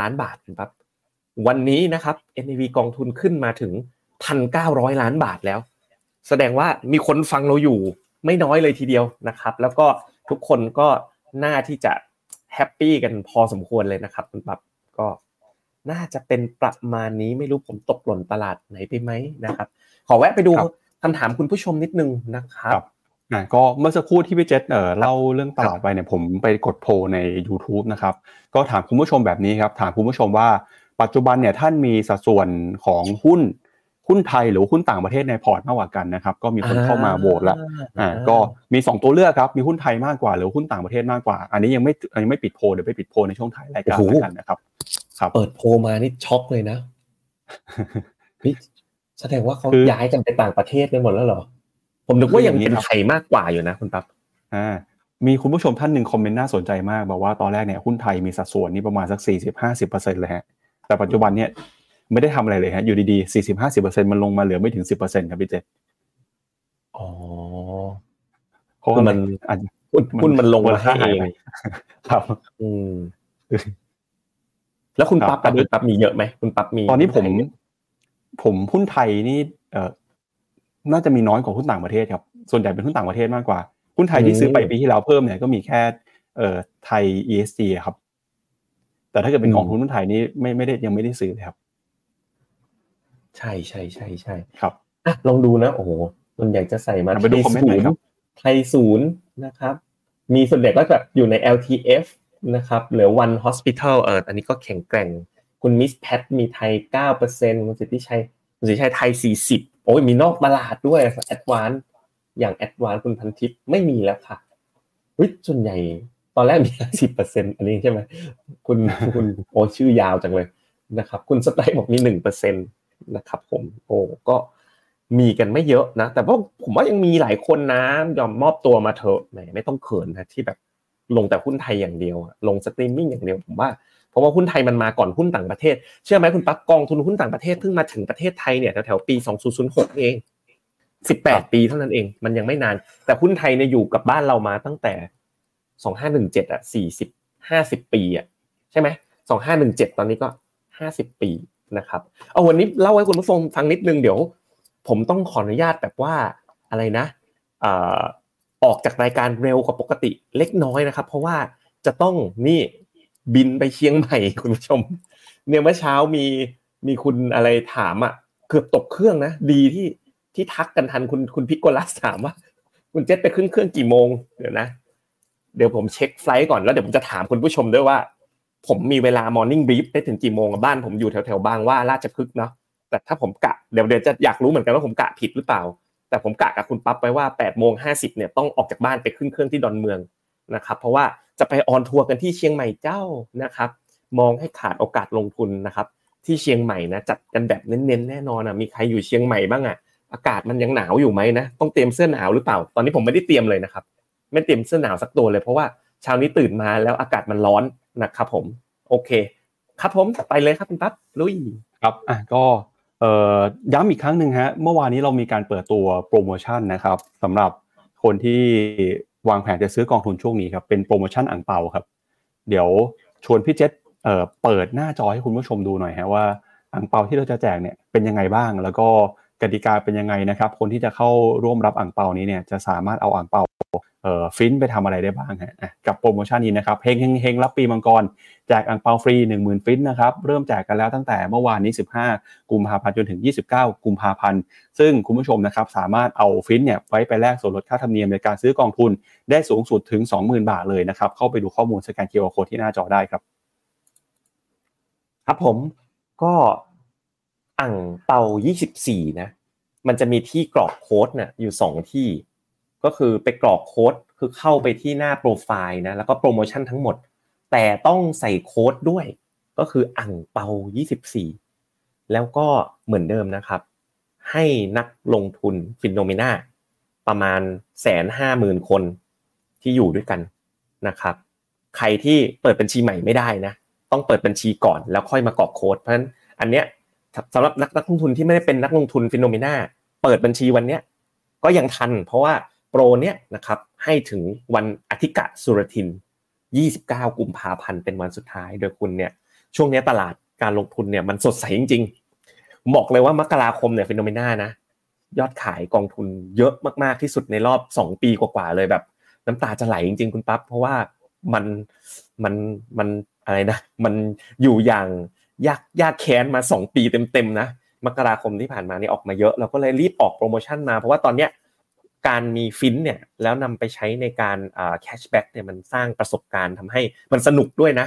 ล้านบาทครับวันนี้นะครับ NAV กองทุนขึ้นมาถึง 1,900 ล้านบาทแล้วแสดงว่ามีคนฟังเราอยู่ไม่น้อยเลยทีเดียวนะครับแล้วก็ทุกคนก็น่าที่จะแฮปปี้กันพอสมควรเลยนะครับคุณปั๊บก็น่าจะเป็นประมาณนี้ไม่รู้ผมตกหล่นตลาดไหนไปไหมนะครับขอแวะไปดูคำถามคุณผู้ชมนิดนึงนะครับก็เมื่อสักครู่ที่พี่เจษเล่าเรื่องตลาดไปเนี่ยผมไปกดโพลใน YouTube นะครับก็ถามคุณผู้ชมแบบนี้ครับถามคุณผู้ชมว่าปัจจุบันเนี่ยท่านมีสัดส่วนของหุ้นไทยหรือหุ้นต่างประเทศในพอร์ตมากกว่ากันนะครับก็มีคนเข้ามาโหวตแล้วก็มี2ตัวเลือกครับมีหุ้นไทยมากกว่าหรือหุ้นต่างประเทศมากกว่าอันนี้ยังไม่ปิดโพลเดี๋ยวไปปิดโพลในช่วงท้ายรายการกันนะครับเปิดโพลมานี่ช็อกเลยนะแสดงว่าเขาย้ายกันไปต่างประเทศกันหมดแล้วเหรอผมนึกว่ายังเป็นไทยมากกว่าอยู่นะคุณปั๊บมีคุณผู้ชมท่านหนึ่งคอมเมนต์น่าสนใจมากบอกว่าตอนแรกเนี่ยหุ้นไทยมีสัดส่วนนี่ประมาณสัก 40-50% เลยฮะแต่ปัจจุบันเนี่ยไม่ได้ทำอะไรเลยฮะอยู่ดีๆ 40-50% มันลงมาเหลือไม่ถึง 10% ครับพี่เจษอ๋อเพราะมันหุ้นมันลงมาให้เองครับแล้วคุณปั๊บมีเยอะไหมคุณปั๊บมีตอนนี้ผมหุ้นไทยนี่น่าจะมีน้อยกว่าหุ้นต่างประเทศครับส่วนใหญ่เป็นหุ้นต่างประเทศมากกว่าหุ้นไทยที่ซื้อไปปีที่แล้วเพิ่มเนี่ยก็มีแค่ไทย ESG ครับแต่ถ้าเกิดเป็นของหุ้นไทยนี่ไม่ได้ยังไม่ได้ซื้อเลยครับใช่ๆๆๆครับอ่ะลองดูนะโอ้โหมันอยากจะใส่มาไปดูคอมเมนต์หน่อยครับไทย0นะครับมีส่วนใหญ่ก็แบบอยู่ใน LTF นะครับเหลือ One Hospital อันนี้ก็แข็งแกร่งคุณมิสแพทมีไทย 9% คุณสิทธิชัยไทย40โอ้ยมีนอกตลาดด้วยนะครับแอดวานซ์คุณพันทิพย์ไม่มีแล้วค่ะเฮ้ยส่วนใหญ่ตอนแรกมี 10% อันนี้ใช่ไหมคุณโอ้ชื่อยาวจังเลยนะครับคุณสไตล์บอกมี 1% นะครับผมโอ้ก็มีกันไม่เยอะนะแต่ว่าผมว่ายังมีหลายคนนะยอมมอบตัวมาเถอะแหมไม่ต้องเขินนะที่แบบลงแต่หุ้นไทยอย่างเดียวลงสตรีมมิ่งอย่างเดียวผมว่าเพราะว่าหุ้นไทยมันมาก่อนหุ้นต่างประเทศเชื่อไหมคุณปั๊บกองทุนหุ้นต่างประเทศเพิ่งมาถึงประเทศไทยเนี่ยแถวๆปี2006เอง18ปีเท่านั้นเองมันยังไม่นานแต่หุ้นไทยเนี่ยอยู่กับบ้านเรามาตั้งแต่251740-50 ปีใช่ไหม2517ตอนนี้ก็50ปีนะครับเอาวันนี้เล่าให้คุณผู้ชมฟังนิดนึงเดี๋ยวผมต้องขออนุญาตแบบว่าอะไรนะออกจากรายการเร็วกว่าปกติเล็กน้อยนะครับเพราะว่าจะต้องนี่บินไปเชียงใหม่คุณผู้ชมเนี่ยเมื่อเช้ามีคุณอะไรถามเกือบตกเครื่องนะดีที่ทักกันทันคุณพิกโกลัสถามว่าคุณเจษไปขึ้นเครื่องกี่โมงเดี๋ยวผมเช็คไฟล์ก่อนแล้วเดี๋ยวผมจะถามคุณผู้ชมด้วยว่าผมมีเวลามอร์นิ่งบรีฟได้ถึงกี่โมงบ้านผมอยู่แถวๆบางว่าราชพฤกษ์เนาะแต่ถ้าผมกะเดี๋ยวจะอยากรู้เหมือนกันว่าผมกะผิดหรือเปล่าแต่ผมกะกับคุณปั๊บไว้ว่า 8:50 เนี่ยต้องออกจากบ้านไปขึ้นเครื่องที่ดอนเมืองนะครับเพราะว่าจะไปออนทัวร์กันที่เชียงใหม่เจ้านะครับมองให้ขาดโอกาสลงทุนนะครับที่เชียงใหม่นะจัดกันแบบเน้นๆแน่นอนมีใครอยู่เชียงใหม่บ้างอากาศมันยังหนาวอยู่มั้ยนะต้องเตรียมเสื้อหนาวหรือเปล่าตอนนี้ผมไม่ได้เตรียมเลยนะครับไม่เตรียมเสื้อหนาวสักตัวเลยเพราะว่าเช้านี้ตื่นมาแล้วอากาศมันร้อนนะครับผมโอเคครับผมไปเลยครับคุณปั๊บลุยครับก็ย้ำอีกครั้งนึงฮะเมื่อวานนี้เรามีการเปิดตัวโปรโมชั่นนะครับสำหรับคนที่วางแผนจะซื้อกองทุนช่วงนี้ครับเป็นโปรโมชั่นอั่งเปาครับเดี๋ยวชวนพี่เจษเปิดหน้าจอให้คุณผู้ชมดูหน่อยฮะว่าอั่งเปาที่เราจะแจกเนี่ยเป็นยังไงบ้างแล้วก็กติกาเป็นยังไงนะครับคนที่จะเข้าร่วมรับอั่งเปานี้เนี่ยจะสามารถเอาอั่งเปาฟินไปทำอะไรได้บ้างฮะกับโปรโมชั่นนี้นะครับเฮงๆรับปีมังกรแจกอั่งเปาฟรี 10,000 ฟินนะครับเริ่มแจกกันแล้วตั้งแต่เมื่อวานนี้15กุมภาพันธ์จนถึง29กุมภาพันธ์ซึ่งคุณผู้ชมนะครับสามารถเอาฟินเนี่ยไว้ไปแลกส่วนลดค่าธรรมเนียมในการซื้อกองทุนได้สูงสุดถึง 20,000 บาทเลยนะครับเข้าไปดูข้อมูลสแกน QR Code ที่หน้าจอได้ครับครับผมก็อั่งเปา24นะมันจะมีที่กรอกโค้ดน่ะอยู่2ที่ก็คือไปกรอกโค้ดคือเข้าไปที่หน้าโปรไฟล์นะแล้วก็โปรโมชั่นทั้งหมดแต่ต้องใส่โค้ดด้วยก็คืออั่งเปา24แล้วก็เหมือนเดิมนะครับ ให้นักลงทุนPhenomenaประมาณ 150,000 คนที่อยู่ด้วยกันนะครับใครที่เปิดบัญชีใหม่ไม่ได้นะต้องเปิดบัญชีก่อนแล้วค่อยมากรอกโค้ดเพราะฉะนั้นอันเนี้ยสำหรับนักลงทุนที่ไม่ได้เป็นนักลงทุนPhenomenaเปิดบัญชีวันเนี้ยก็ยังทันเพราะว่าโปรเนี้ยนะครับให้ถึงวันอธิกะสุรทิน29กุมภาพันธ์เป็นวันสุดท้ายโดยคุณเนี่ยช่วงนี้ตลาดการลงทุนเนี่ยมันสดใสจริงๆบอกเลยว่ามกราคมเนี่ยPhenomenaนะยอดขายกองทุนเยอะมากๆที่สุดในรอบ2ปีกว่าๆเลยแบบน้ำตาจะไหลจริงๆคุณปั๊บเพราะว่ามันอะไรนะมันอยู่อย่างยากแค้นมา2ปีเต็มๆนะมกราคมที่ผ่านมานี่ออกมาเยอะเราก็เลยรีบออกโปรโมชั่นมาเพราะว่าตอนเนี้ยการมีฟินเนี่ยแล้วนำไปใช้ในการแคชแบ็กเนี่ยมันสร้างประสบการณ์ทำให้มันสนุกด้วยนะ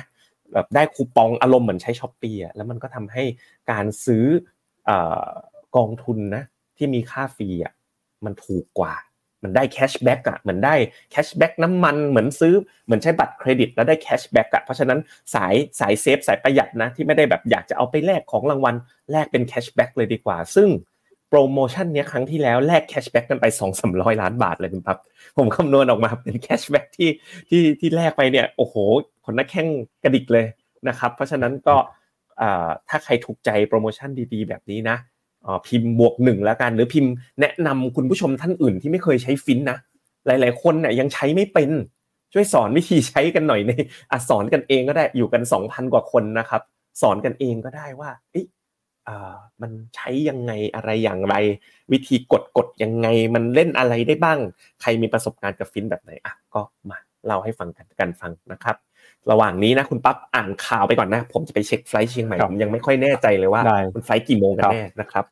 แบบได้คูปองอารมณ์เหมือนใช้ Shopee อ่ะแล้วมันก็ทำให้การซื้อกองทุนนะที่มีค่าฟรีอ่ะมันถูกกว่ามันได้แคชแบ็กอ่ะเหมือนได้แคชแบ็กน้ำมันเหมือนซื้อเหมือนใช้บัตรเครดิตแล้วได้แคชแบ็กอ่ะเพราะฉะนั้นสายเซฟสายประหยัดนะที่ไม่ได้แบบอยากจะเอาไปแลกของรางวัลแลกเป็นแคชแบ็กเลยดีกว่าซึ่งโปรโมชั่นเนี้ยครั้งที่แล้วแลกแคชแบ็กกันไป 200-300 ล้านบาทเลยคุณปั๊บผมคำนวณออกมาเป็นแคชแบ็กที่แลกไปเนี่ยโอ้โหคนนักแข่งกระดิกเลยนะครับเพราะฉะนั้นก็ถ้าใครถูกใจโปรโมชั่นดีๆแบบนี้นะพิมพ์บวก1แล้วกันหรือพิมพ์แนะนำคุณผู้ชมท่านอื่นที่ไม่เคยใช้ฟินนะหลายๆคนเนี่ยยังใช้ไม่เป็นช่วยสอนวิธีใช้กันหน่อยในสอนกันเองก็ได้อยู่กัน 2,000 กว่าคนนะครับสอนกันเองก็ได้ว่าเอ๊ะมันใช้ยังไงอะไรอย่างไรวิธีกดยังไงมันเล่นอะไรได้บ้างใครมีประสบการณ์กับฟินแบบไหนอ่ะก็มาเล่าให้ฟังกันฟังนะครับระหว่างนี้นะคุณปั๊บอ่านข่าวไปก่อนนะผมจะไปเช็คไฟล์เชียงใหม่ผมยังไม่ค่อยแน่ใจเลยว่ามันไฟล์กี่โมงกันแน่นะครับ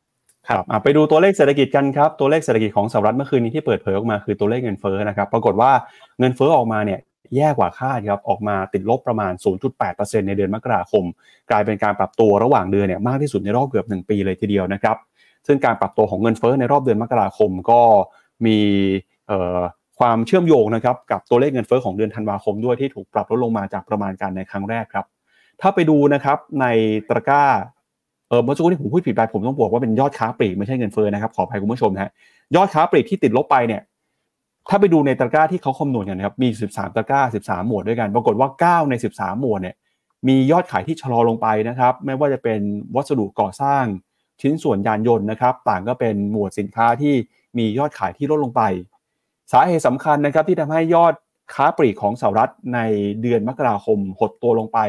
ครับไปดูตัวเลขเศรษฐกิจกันครับตัวเลขเศรษฐกิจของสหรัฐเมื่อคืนนี้ที่เปิดเผยออกมาคือตัวเลขเงินเฟ้อนะครับปรากฏว่าเงินเฟ้อออกมาเนี่ยแย่กว่าคาดครับออกมาติดลบประมาณ 0.8% ในเดือนมกราคมกลายเป็นการปรับตัวระหว่างเดือนเนี่ยมากที่สุดในรอบเกือบ1ปีเลยทีเดียวนะครับซึ่งการปรับตัวของเงินเฟ้อในรอบเดือนมกราคมก็มีความเชื่อมโยงนะครับกับตัวเลขเงินเฟ้อของเดือนธันวาคมด้วยที่ถูกปรับลดลงมาจากประมาณการในครั้งแรกครับถ้าไปดูนะครับในตะกร้าเมื่อสักครู่ที่ผมพูดผิดไปผมต้องบอกว่าเป็นยอดค้าปลีกไม่ใช่เงินเฟ้อนะครับขออภัยคุณผู้ชมฮะยอดค้าปลีกที่ติดลบไปเนี่ยถ้าไปดูในตะกร้าที่เขาคำนวณกันนะครับมี13ตะกร้า13หมวดด้วยกันปรากฏว่า9ใน13หมวดเนี่ยมียอดขายที่ชะลอลงไปนะครับไม่ว่าจะเป็นวัสดุก่อสร้างชิ้นส่วนยานยนต์นะครับต่างก็เป็นหมวดสินค้าที่มียอดขายที่ลดลงไปสาเหตุสำคัญนะครับที่ทำให้ยอดค้าปลีกของสหรัฐในเดือนมกราคมหดตัวลงไป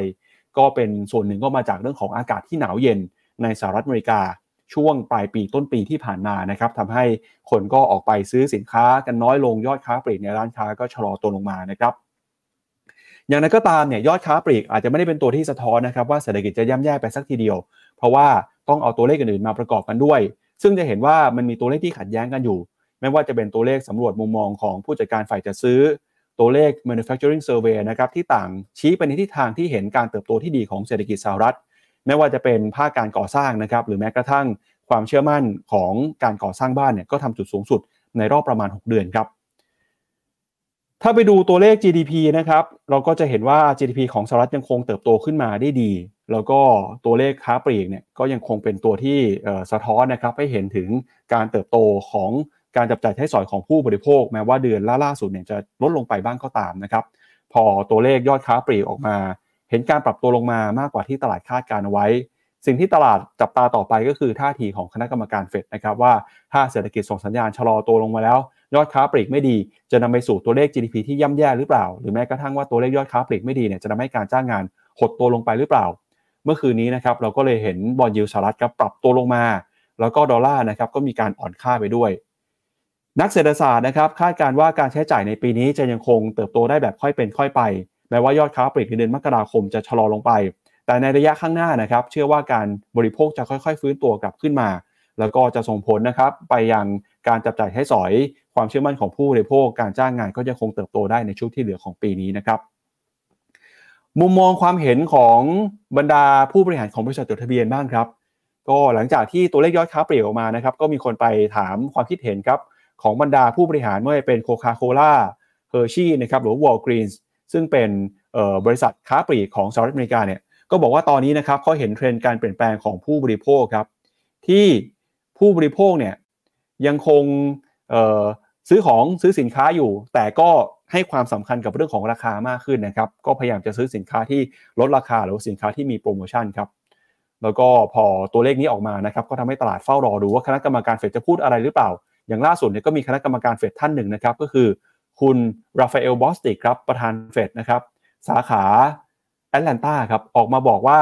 ก็เป็นส่วนหนึ่งก็มาจากเรื่องของอากาศที่หนาวเย็นในสหรัฐอเมริกาช่วงปลายปีต้นปีที่ผ่านมานะครับทำให้คนก็ออกไปซื้อสินค้ากันน้อยลงยอดค้าปลีกในร้านค้าก็ชะลอตัวลงมานะครับอย่างนั้นก็ตามเนี่ยยอดค้าปลีกอาจจะไม่ได้เป็นตัวที่สะท้อนนะครับว่าเศรษฐกิจจะย่ำแย่ไปสักทีเดียวเพราะว่าต้องเอาตัวเลขอื่นๆมาประกอบกันด้วยซึ่งจะเห็นว่ามันมีตัวเลขที่ขัดแย้งกันอยู่ไม่ว่าจะเป็นตัวเลขสำรวจมุมมองของผู้จัดการฝ่ายจัดซื้อตัวเลข manufacturing survey นะครับที่ต่างชี้ไปในทิศทางที่เห็นการเติบโตที่ดีของเศรษฐกิจสหรัฐไม่ว่าจะเป็นภาคการก่อสร้างนะครับหรือแม้กระทั่งความเชื่อมั่นของการก่อสร้างบ้านเนี่ยก็ทำจุดสูงสุดในรอบประมาณ6เดือนครับถ้าไปดูตัวเลข GDP นะครับเราก็จะเห็นว่า GDP ของสหรัฐยังคงเติบโตขึ้นมาได้ดีแล้วก็ตัวเลขค้าปลีกเนี่ยก็ยังคงเป็นตัวที่สะท้อนนะครับให้เห็นถึงการเติบโตของการจับจ่ายใช้สอยของผู้บริโภคแม้ว่าเดือนล่าสุดเนี่ยจะลดลงไปบ้างก็ตามนะครับพอตัวเลขยอดค้าปลีกออกมาเห็นการปรับตัวลงมามากกว่าที่ตลาดคาดการเอาไว้สิ่งที่ตลาดจับตาต่อไปก็คือท่าทีของคณะกรรมการเฟดนะครับว่าถ้าเศรษฐกิจส่งสัญญาณชะลอตัวลงมาแล้วยอดค้าปลีกไม่ดีจะนำไปสู่ตัวเลข GDP ที่ย่ำแย่หรือเปล่าหรือแม้กระทั่งว่าตัวเลขยอดค้าปลีกไม่ดีเนี่ยจะทำให้การจ้างงานหดตัวลงไปหรือเปล่าเมื่อคืนนี้นะครับเราก็เลยเห็นบอนด์ยิลด์สหรัฐครับปรับตัวลงมาแล้วก็ดอลลาร์นะครับก็มีการอ่อนค่าไปด้วยนักเศรษฐศาสตร์นะครับคาดการณ์ว่าการใช้จ่ายในปีนี้จะยังคงเติบโตได้แบบค่อยเป็นค่อยไปแม้ว่ายอดค้าปลีกในเดือนมกราคมจะชะลอลงไปแต่ในระยะข้างหน้านะครับเชื่อว่าการบริโภคจะค่อยๆฟื้นตัวกลับขึ้นมาแล้วก็จะส่งผลนะครับไปยังการจับจ่ายใช้สอยความเชื่อมั่นของผู้บริโภคการจ้างงานก็จะคงเติบโตได้ในช่วงที่เหลือของปีนี้นะครับมุมมองความเห็นของบรรดาผู้บริหารของบริษัทจดทะเบียนบ้างครับก็หลังจากที่ตัวเลขยอดค้าปลีกออกมานะครับก็มีคนไปถามความคิดเห็นครับของบรรดาผู้บริหารไม่ว่าจะเป็นโคคาโคล่าเฮอร์ชี่นะครับหรือวอลกรีนส์ซึ่งเป็นบริษัทค้าปลีกของสหรัฐอเมริกาเนี่ยก็บอกว่าตอนนี้นะครับเขาเห็นเทรนด์การเปลี่ยนแปลงของผู้บริโภคครับที่ ผู้บริโภคเนี่ยยังคงซื้อของซื้อสินค้าอยู่แต่ก็ให้ความสำคัญกับเรื่องของราคามากขึ้นนะครับก็พยายามจะซื้อสินค้าที่ลดราคาหรือสินค้าที่มีโปรโมชั่นครับแล้วก็พอตัวเลขนี้ออกมานะครับก็ทำให้ตลาดเฝ้ารอดูว่าคณะกรรมการเฟดจะพูดอะไรหรือเปล่าอย่างล่าสุดเนี่ยก็มีคณะกรรมการเฟดท่านหนึ่งนะครับก็คือคุณราฟาเอลบอสติกครับประธานเฟดนะครับสาขาแอตแลนตาครับออกมาบอกว่า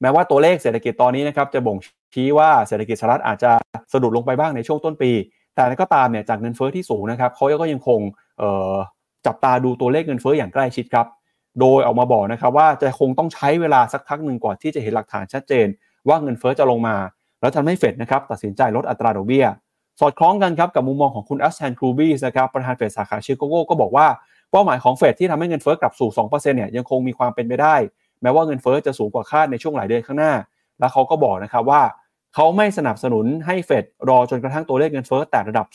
แม้ว่าตัวเลขเศรษฐกิจตอนนี้นะครับจะบ่งชี้ว่าเศรษฐกิจสหรัฐอาจจะสะดุดลงไปบ้างในช่วงต้นปีแต่ก็ตามเนี่ยจากเงินเฟ้อที่สูงนะครับเขาก็ยังคงจับตาดูตัวเลขเงินเฟ้ออย่างใกล้ชิดครับโดยออกมาบอกนะครับว่าจะคงต้องใช้เวลาสักพักหนึ่งก่อนที่จะเห็นหลักฐานชัดเจนว่าเงินเฟ้อจะลงมาแล้วทำให้เฟดนะครับตัดสินใจลดอัตราดอกเบี้ยสอดคล้องกันครับกับมุมมองของคุณแอสแทนครูบีสนะครับประธานเฟดสาขาชิคาโกก็บอกว่าเป้าหมายของเฟดที่ทำให้เงินเฟ้อกลับสู่ 2% เนี่ยยังคงมีความเป็นไปได้แม้ว่าเงินเฟ้อจะสูงกว่าคาดในช่วงหลายเดือนข้างหน้าและเขาก็บอกนะครับว่าเขาไม่สนับสนุนให้เฟดรอจนกระทั่งตัวเลขเงินเฟ้อแตะระดับ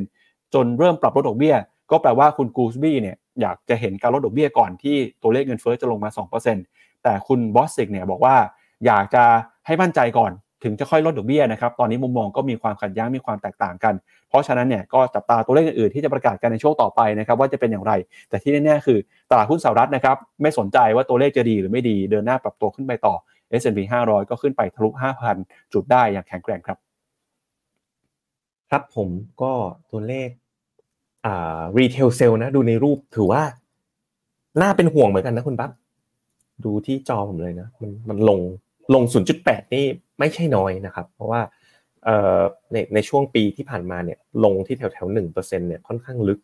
2% จนเริ่มปรับลดดอกเบี้ยก็แปลว่าคุณกูสบี้เนี่ยอยากจะเห็นการลดดอกเบี้ยก่อนที่ตัวเลขเงินเฟ้อจะลงมา 2% แต่คุณบอสซิกเนี่ยบอกว่าอยากจะให้มั่นใจก่อนถึงจะค่อยลดดอกเบี้ยนะครับตอนนี้มุมมองก็มีความขัดแย้งมีความแตกต่างกันเพราะฉะนั้นเนี่ยก็จับตาตัวเลขอื่นๆที่จะประกาศกันในช่วงต่อไปนะครับว่าจะเป็นอย่างไรแต่ที่แน่ๆคือตลาดหุ้นสหรัฐนะครับไม่สนใจว่าตัวเลขจะดีหรือไม่ดีเดินหน้าปรับตัวขึ้นไปต่อ S&P 500 ก็ขึ้นไปทะลุ 5,000 จุดได้อย่างแข็งแกร่งครับครับผมก็ตัวเลขretail sale นะดูในรูปถือว่าน่าเป็นห่วงเหมือนกันนะคุณปั๊บดูที่จอผมเลยนะมันลง 0.8 นี่ไม่ใช่น้อยนะครับเพราะว่าในช่วงปีที่ผ่านมาเนี่ยลงที่แถวๆ 1% เนี่ยค่อนข้างลึก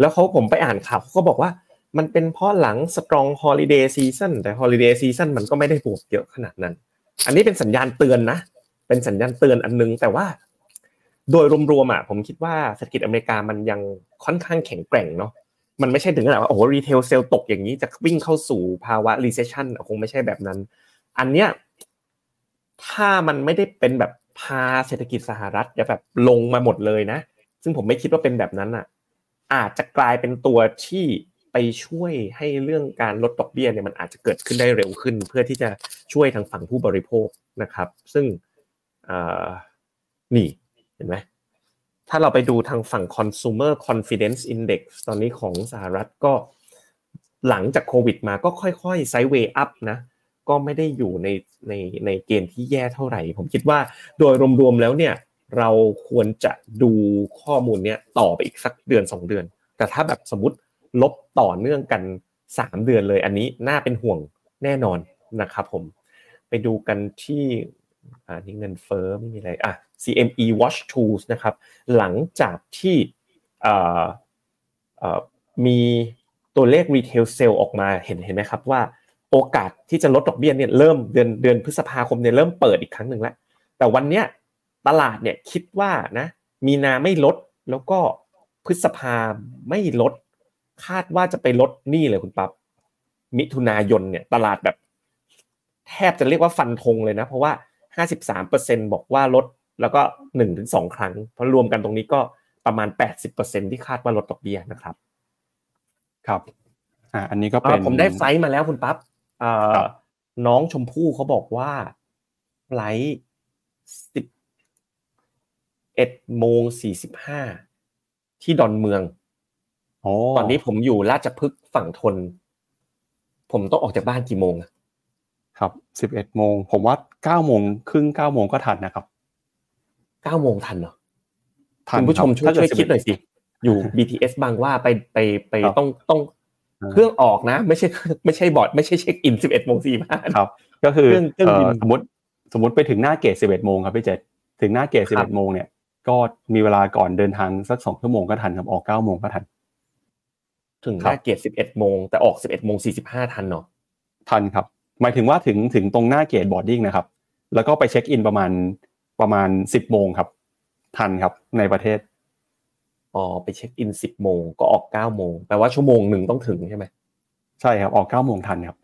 แล้วผมไปอ่านข่าวเขาก็บอกว่ามันเป็นเพราะหลัง strong holiday season แต่ holiday season มันก็ไม่ได้บวกเยอะขนาดนั้นอันนี้เป็นสัญญาณเตือนนะเป็นสัญญาณเตือนอันนึงแต่ว่าโดยรวมๆอ่ะผมคิดว่าเศรษฐกิจอเมริกามันยังค่อนข้างแข็งแกร่งเนาะมันไม่ใช่ถึงขนาดว่าโอ้โหรีเทลเซลล์ตกอย่างนี้จะวิ่งเข้าสู่ภาวะ recession คงไม่ใช่แบบนั้นอันเนี้ยถ้ามันไม่ได้เป็นแบบพาเศรษฐกิจสหรัฐจะแบบลงมาหมดเลยนะซึ่งผมไม่คิดว่าเป็นแบบนั้นอ่ะอาจจะกลายเป็นตัวที่ไปช่วยให้เรื่องการลดดอกเบี้ยเนี่ยมันอาจจะเกิดขึ้นได้เร็วขึ้นเพื่อที่จะช่วยทางฝั่งผู้บริโภคนะครับซึ่งนี่เห็นไหมถ้าเราไปดูทางฝั่ง consumer confidence index ตอนนี้ของสหรัฐก็หลังจากโควิดมาก็ค่อยๆ sideway up นะก็ไม่ได้อยู่ในเกณฑ์ที่แย่เท่าไหร่ผมคิดว่าโดยรวมๆแล้วเนี่ยเราควรจะดูข้อมูลเนี้ยต่อไปอีกสักเดือน2เดือนแต่ถ้าแบบสมมุติลบต่อเนื่องกัน3เดือนเลยอันนี้น่าเป็นห่วงแน่นอนนะครับผมไปดูกันที่นี่เงินเฟ้อไม่มีอะไรCME Watch Tools นะครับหลังจากที่มีตัวเลข Retail Sale ออกมาเห็นมั้ยครับว่าโอกาสที่จะลดดอกเบี้ยเนี่ยเริ่มเดือนพฤษภาคมเนี่ยเริ่มเปิดอีกครั้งนึงแล้วแต่วันเนี้ยตลาดเนี่ยคิดว่านะมีนาไม่ลดแล้วก็พฤษภาไม่ลดคาดว่าจะไปลดนี่เลยคุณปั๊บมิถุนายนเนี่ยตลาดแบบแทบจะเรียกว่าฟันธงเลยนะเพราะว่า 53% บอกว่าลดแล้วก็ 1-2 ครั้งเพราะรวมกันตรงนี้ก็ประมาณ 80% ที่คาดว่าลดดอกเบี้ยนะครับครับอันนี้ก็เป็นผมได้ไฟล์มาแล้วคุณปั๊บน้องชมพู่เขาบอกว่าไลฟ์11:45 ที่ดอนเมืองตอนนี้ผมอยู่ราชพฤกษ์ฝั่งทนผมต้องออกจากบ้านกี่โมงครับ 11:00 นผมว่า 9:30 9 โมงก็ทันนะครับ 9 โมงทันเหรอทันผู้ชมช่วยคิดหน่อยสิอยู่ BTS บางว่าไปต้องเครื่องออกนะไม่ใช่บอร์ดไม่ใช่เช็คอิน 11:45 ครับก็คือสมมุติไปถึงหน้าเกต 11:00 นครับพี่เจษถึงหน้าเกต 11:00 นเนี่ยก็มีเวลาก่อนเดินทางสัก2ชั่วโมงก็ทันครับออก 9 โมงก็ทันถึงหน้าเกต 11:00 นแต่ออก 11:45 ทันเนาะทันครับหมายถึงว่าถึงตรงหน้าเกตบอร์ดดิ้งนะครับแล้วก็ไปเช็คอินประมาณ 10 โมงครับทันครับในประเทศไปเช็คอิน 10 โมงก็ออก 9 โมงแปลว่าชั่วโมงนึงต้องถึงใช่ไหมใช่ครับออก 9 โมงทันครับ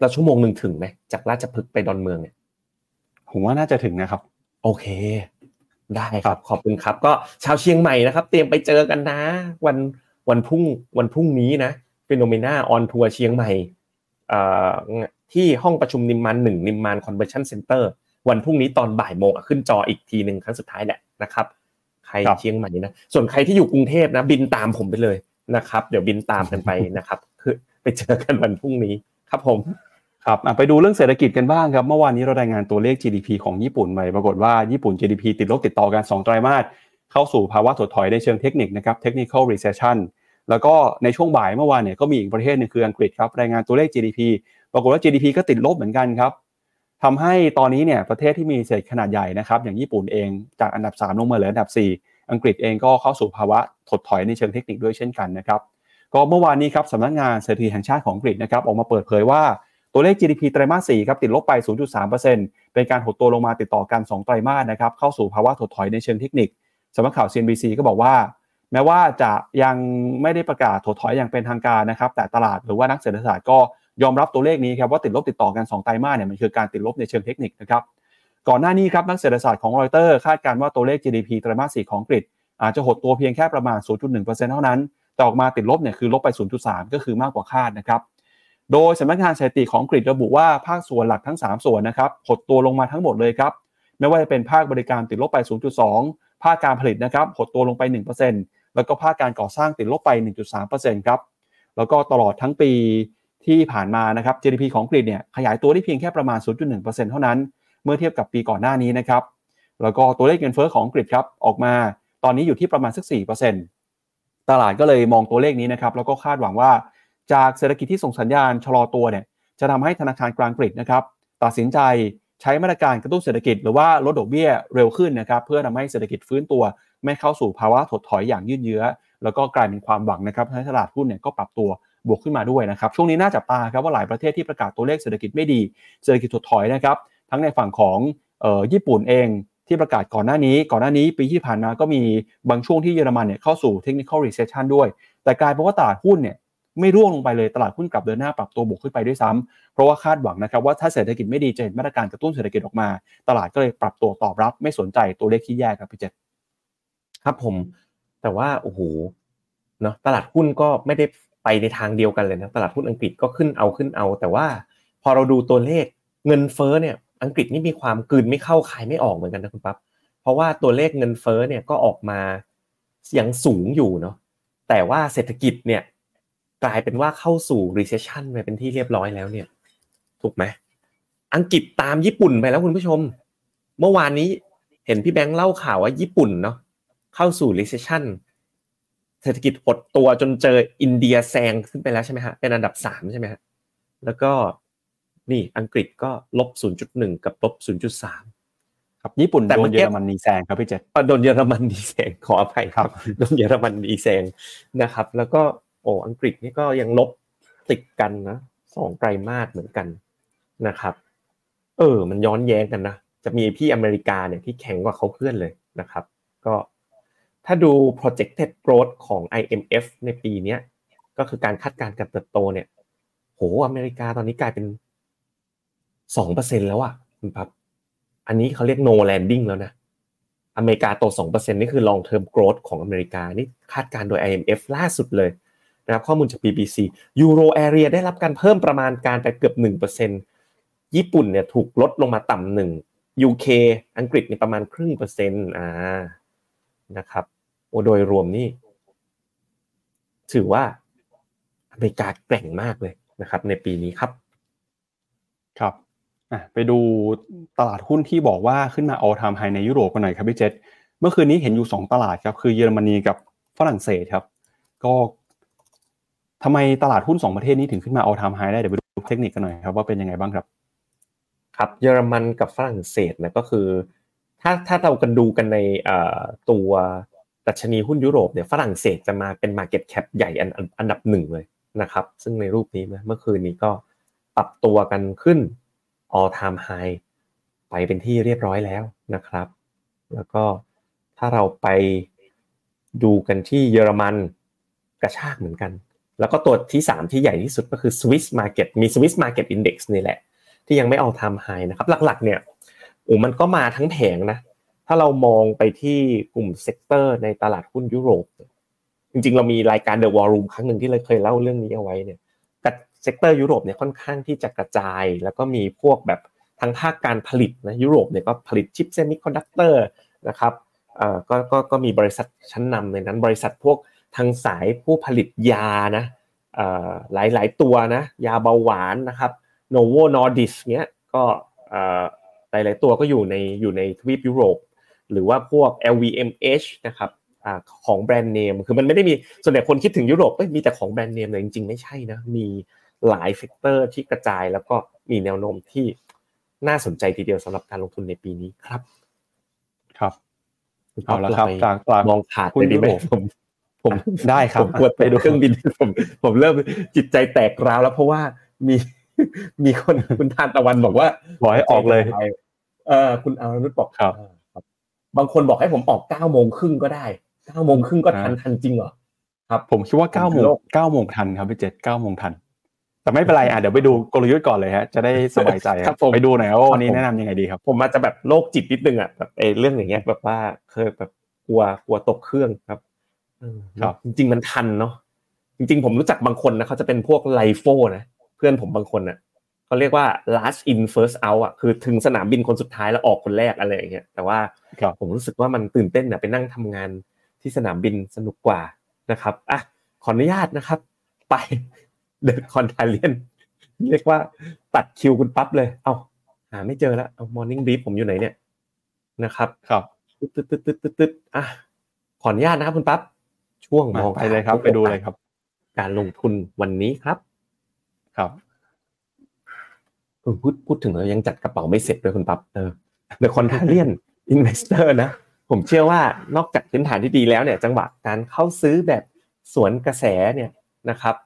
แล้วชั่วโมงนึงถึงไหมจากราชพฤกษ์ไปดอนเมืองเนี่ยผมว่าน่าจะถึงนะครับโอเคได้ครับขอบคุณครับก็ชาวเชียงใหม่นะครับเตรียมไปเจอกันนะวันพรุ่งนี้นะ Phenomena on Tour เชียงใหม่ที่ห้องประชุมนิมมาน1นิมมาน Convention Center วันพรุ่งนี้ตอนบ่ายโมงขึ้นจออีกทีนึงครั้งสุดท้ายแหละนะครับใครเชียงใหม่นะส่วนใครที่อยู่กรุงเทพนะบินตามผมไปเลยนะครับเดี๋ยวบินตามกันไปนะครับคือไปเจอกันวันพรุ่งนี้ครับผมครับไปดูเรื่องเศรษฐกิจกันบ้างครับเมื่อวานนี้เรารายงานตัวเลข GDP ของญี่ปุ่นไปปรากฏว่าญี่ปุ่น GDP ติดลบติดต่อกัน2ไตรมาสเข้าสู่ภาวะถดถอยในเชิงเทคนิคนะครับ Technical Recession แล้วก็ในช่วงบ่ายเมื่อวานเนี่ยก็มีอีกประเทศนึงคืออังกฤษครับรายงานตัวเลข GDP ปรากฏว่า GDP ก็ติดลบเหมือนกันครับทำให้ตอนนี้เนี่ยประเทศที่มีเศรษฐกิจขนาดใหญ่นะครับอย่างญี่ปุ่นเองจากอันดับ3ลงมาเหลืออันดับ4อังกฤษเองก็เข้าสู่ภาวะถดถอยในเชิงเทคนิคด้วยเช่นกันนะครับก็เมื่อวานนี้ครับสำนักงานเศรษฐกิจแห่งชาติของอังกฤษนะครับออกมาเปิดเผยว่าตัวเลข GDP ไตรมาส4ครับติดลบไป 0.3% เป็นการหดตัวลงมาติดต่อกัน2ไตรมาสนะครับเข้าสู่ภาวะถดถอยในเชิงเทคนิคสำนักข่าว CNBC ก็บอกว่าแม้ว่าจะยังไม่ได้ประกาศถดถอยอย่างเป็นทางการนะครับแต่ตลาดหรือว่านักเศรษฐศาสตร์ก็ยอมรับตัวเลขนี้ครับว่าติดลบติดต่อกัน2ไตรมาสเนี่ยมันคือการติดลบในเชิงเทคนิคนะครับก่อนหน้านี้ครับนักเศรษฐศาสตร์ของรอยเตอร์คาดการณ์ว่าตัวเลข GDP ไตรมาส4ของอังกฤษอาจจะหดตัวเพียงแค่ประมาณ 0.1% เท่านั้นแต่ออกมาติดลบเนี่ยคือลบไป 0.3 ก็คือมากกว่าคาดนะครับโดยสำนักงานสถิติของอังกฤษระบุว่าภาคส่วนหลักทั้ง3ส่วนนะครับหดตัวลงมาทั้งหมดเลยครับไม่ว่าจะเป็นภาคบริการติดลบไป 0.2 ภาคการผลิตนะครับหดตัวลงไป 1% แล้วก็ภาคการก่อสร้างติดลบไป 1.3% ครับแล้วก็ตลอดทั้งปีที่ผ่านมานะครับ GDP ของอังกฤษเนี่ยขยายตัวได้เพียงแค่ประมาณ 0.1% เท่านั้นเมื่อเทียบกับปีก่อนหน้านี้นะครับแล้วก็ตัวเลขเงินเฟ้อของอังกฤษครับออกมาตอนนี้อยู่ที่ประมาณสัก 4% ตลาดก็เลยมองตัวเลขนี้นะครับแล้วก็คาดหวังว่าจากเศรษฐกิจที่ส่งสัญญาณชะลอตัวเนี่ยจะทำให้ธนาคารกลางอังกฤษนะครับตัดสินใจใช้มาตรการกระตุ้นเศรษฐกิจหรือว่าลดดอกเบี้ยเร็วขึ้นนะครับเพื่อทำให้เศรษฐกิจฟื้นตัวไม่เข้าสู่ภาวะถดถอยอย่างยืดเยื้อแล้วก็กลายเป็นความหวังนะครับให้ตลาดหุ้นเนี่ยก็ปรับตัวบวกขึ้นมาด้วยนะครับช่วงนี้น่าจับตาครับว่าหลายประเทศที่ประกาศตัวเลขเศรษฐกิจไม่ดีเศรษฐกิจถดถอยนะครับทั้งในฝั่งของญี่ปุ่นเองที่ประกาศก่อนหน้านี้ปีที่ผ่านมาก็มีบางช่วงที่เยอรมันเนี่ยเข้าสู่ Technical Recession ด้วยแต่กลายเป็นว่าตลาดหุ้นเนี่ยไม่ร่วงลงไปเลยตลาดหุ้นกลับเดินหน้าปรับตัวบวกขึ้นไปด้วยซ้ำเพราะว่าคาดหวังนะครับว่าถ้าเศรษฐกิจไม่ดีจะเห็นมาตรการกระตุ้นเศรษฐกิจออกมาตลาดก็เลยปรับตัวตอบรับไม่สนใจตัวเลขที่แย่ครับพี่เจษครับผมแต่ว่าโอ้โหเนาะตลาดหุ้นก็ไม่ได้ไปในทางเดียวกันเลยนะตลาดหุ้นอังกฤษก็ขึ้นเอาแต่ว่าพอเราดูตัวเลขเงินเฟ้อเนี่ยอังกฤษนี่มีความกลืนไม่เข้าคายไม่ออกเหมือนกันนะคุณปั๊บเพราะว่าตัวเลขเงินเฟ้อเนี่ยก็ออกมายังสูงอยู่เนาะแต่ว่าเศรษฐกิจเนี่ยกลายเป็นว่าเข้าสู่ recession ไปเป็นที่เรียบร้อยแล้วเนี่ยถูกไหมอังกฤษตามญี่ปุ่นไปแล้วคุณผู้ชมเมื่อวานนี้เห็นพี่แบงค์เล่าข่าวว่าญี่ปุ่นเนาะเข้าสู่ recession เศรษฐกิจหดตัวจนเจออินเดียแซงขึ้นไปแล้วใช่ไหมฮะเป็นอันดับ3ใช่ไหมฮะแล้วก็นี่อังกฤษก็ลบ 0.1 กับลบ 0.3 ครับญี่ปุ่นโดนเยอรมนีแซงครับพี่เจษโดนเยอรมนีแซงขออภัยครับโดนเยอรมนีแซงนะครับแล้วก็อังกฤษนี่ก็ยังลบติดกันนะ2ไตรมาสเหมือนกันนะครับมันย้อนแย้งกันนะจะมีพี่อเมริกาเนี่ยที่แข็งกว่าเขาเพื่อนเลยนะครับก็ถ้าดู projected growth ของ IMF ในปีนี้ก็คือการคาดการณ์การเติบโตเนี่ยโหอเมริกาตอนนี้กลายเป็น 2% แล้วอ่ะคุณปั๊บอันนี้เขาเรียก no landing แล้วนะอเมริกาโต 2% นี่คือ long term growth ของอเมริกานี่คาดการณ์โดย IMF ล่าสุดเลยนะครับข้อมูลจาก BBC Euro Area ได้รับการเพิ่มประมาณการไปเกือบ 1% ญี่ปุ่นเนี่ยถูกลดลงมาต่ำ1 UK อังกฤษเนี่ยประมาณครึ่งเปอร์เซ็นต์นะครับโดยรวมนี่ถือว่าอเมริกาแกร่งมากเลยนะครับในปีนี้ครับครับไปดูตลาดหุ้นที่บอกว่าขึ้นมา All Time High ในยุโรปกันหน่อยครับพี่เจษเมื่อคืนนี้เห็นอยู่2ตลาดครับคือเยอรมนีกับฝรั่งเศสครับก็ทำไมตลาดหุ้น2ประเทศนี้ถึงขึ้นมา All Time High ได้เดี๋ยวไปดูเทคนิคกันหน่อยครับว่าเป็นยังไงบ้างครับครับเยอรมันกับฝรั่งเศสนะก็คือถ้าเรากันดูกันในตัวดัชนีหุ้นยุโรปเนี่ยฝรั่งเศสจะมาเป็น Market Cap ใหญ่อันดับ1เลยนะครับซึ่งในรูปนี้เมื่อคืนนี้ก็ปรับตัวกันขึ้น All Time High ไปเป็นที่เรียบร้อยแล้วนะครับแล้วก็ถ้าเราไปดูกันที่เยอรมันกระชากเหมือนกันแล้วก็ตัวที่3ที่ใหญ่ที่สุดก็คือ Swiss Market มี Swiss Market Index นี่แหละที่ยังไม่ All Time High นะครับหลักๆเนี่ยมันก็มาทั้งแผงนะถ้าเรามองไปที่กลุ่มเซกเตอร์ในตลาดหุ้นยุโรปจริงๆเรามีรายการ The War Room ครั้งนึงที่เราเคยเล่าเรื่องนี้เอาไว้เนี่ยแต่เซกเตอร์ยุโรปเนี่ยค่อนข้างที่จะกระจายแล้วก็มีพวกแบบ ทั้งภาคการผลิตนะยุโรปเนี่ยก็ผลิตชิปเซมิคอนดักเตอร์นะครับก็มีบริษัทชั้นนำในนั้นบริษัทพวกทางสายผู้ผลิตยานะหลายตัวนะยาเบาหวานนะครับ Novo Nordisk เนี้ยก็หลายตัวก็อยู่ในทวีปยุโรปหรือว่าพวก LVMH นะครับของแบรนด์เนมคือมันไม่ได้มีส่วนใหญ่คนคิดถึงยุโรปมีแต่ของแบรนด์เนมแต่จริงๆไม่ใช่นะมีหลายเซกเตอร์ที่กระจายแล้วก็มีแนวโน้มที่น่าสนใจทีเดียวสำหรับการลงทุนในปีนี้ครับครับเอาละครับจากมองขาดไปดิผมได้ครับผมกวดไปดูเครื่องบินผมเริ่มจิตใจแตกร้าวแล้วเพราะว่ามีคนคุณทานตะวันบอกว่าขอให้ออกเลยคุณอรนุชบอกครับบางคนบอกให้ผมออก 9:30 นก็ได้ 9:30 นก็ทันจริงเหรอครับผมคิดว่า 9:00 นทันครับพี่เจษ 9:00 นทันแต่ไม่เป็นไรเดี๋ยวไปดูกลยุทธ์ก่อนเลยฮะจะได้สบายใจครับไปดูหน่อยว่าวันนี้แนะนำยังไงดีครับผมอาจจะแบบโรคจิตนิดนึงแบบเรื่องอย่างเงี้ยแบบว่าเคยแบบกลัวตกเครื่องครับจริงๆมันทันเนาะจริงๆผมรู้จักบางคนนะเขาจะเป็นพวกไลโฟนะเพื่อนผมบางคนน่ะเขาเรียกว่า last in first out คือถึงสนามบินคนสุดท้ายแล้วออกคนแรกอะไรอย่างเงี้ยแต่ว่าผมรู้สึกว่ามันตื่นเต้นไปนั่งทำงานที่สนามบินสนุกกว่านะครับขออนุญาตนะครับไปเดอะคอนทาเลียนเรียกว่าตัดคิวคุณปั๊บเลยหาไม่เจอแล้วมอร์นิ่งบีฟผมอยู่ไหนเนี่ยนะครับครับตึ๊ดๆขออนุญาตนะครับคุณปั๊บช่วงมองไปเลยครับไปดูเลยครับการลงทุนวันนี้ครับครับพูดถึงแล้วยังจัดกระเป๋าไม่เสร็จด้วยคุณปั๊บเดอะคอนทาเลียนอินเวสเตอร์นะผมเชื่อว่านอกจากพื้นฐานที่ดีแล้วเนี่ยจังหวะการเข้าซื้อแบบสวนกระแสเนี่ยนะครับ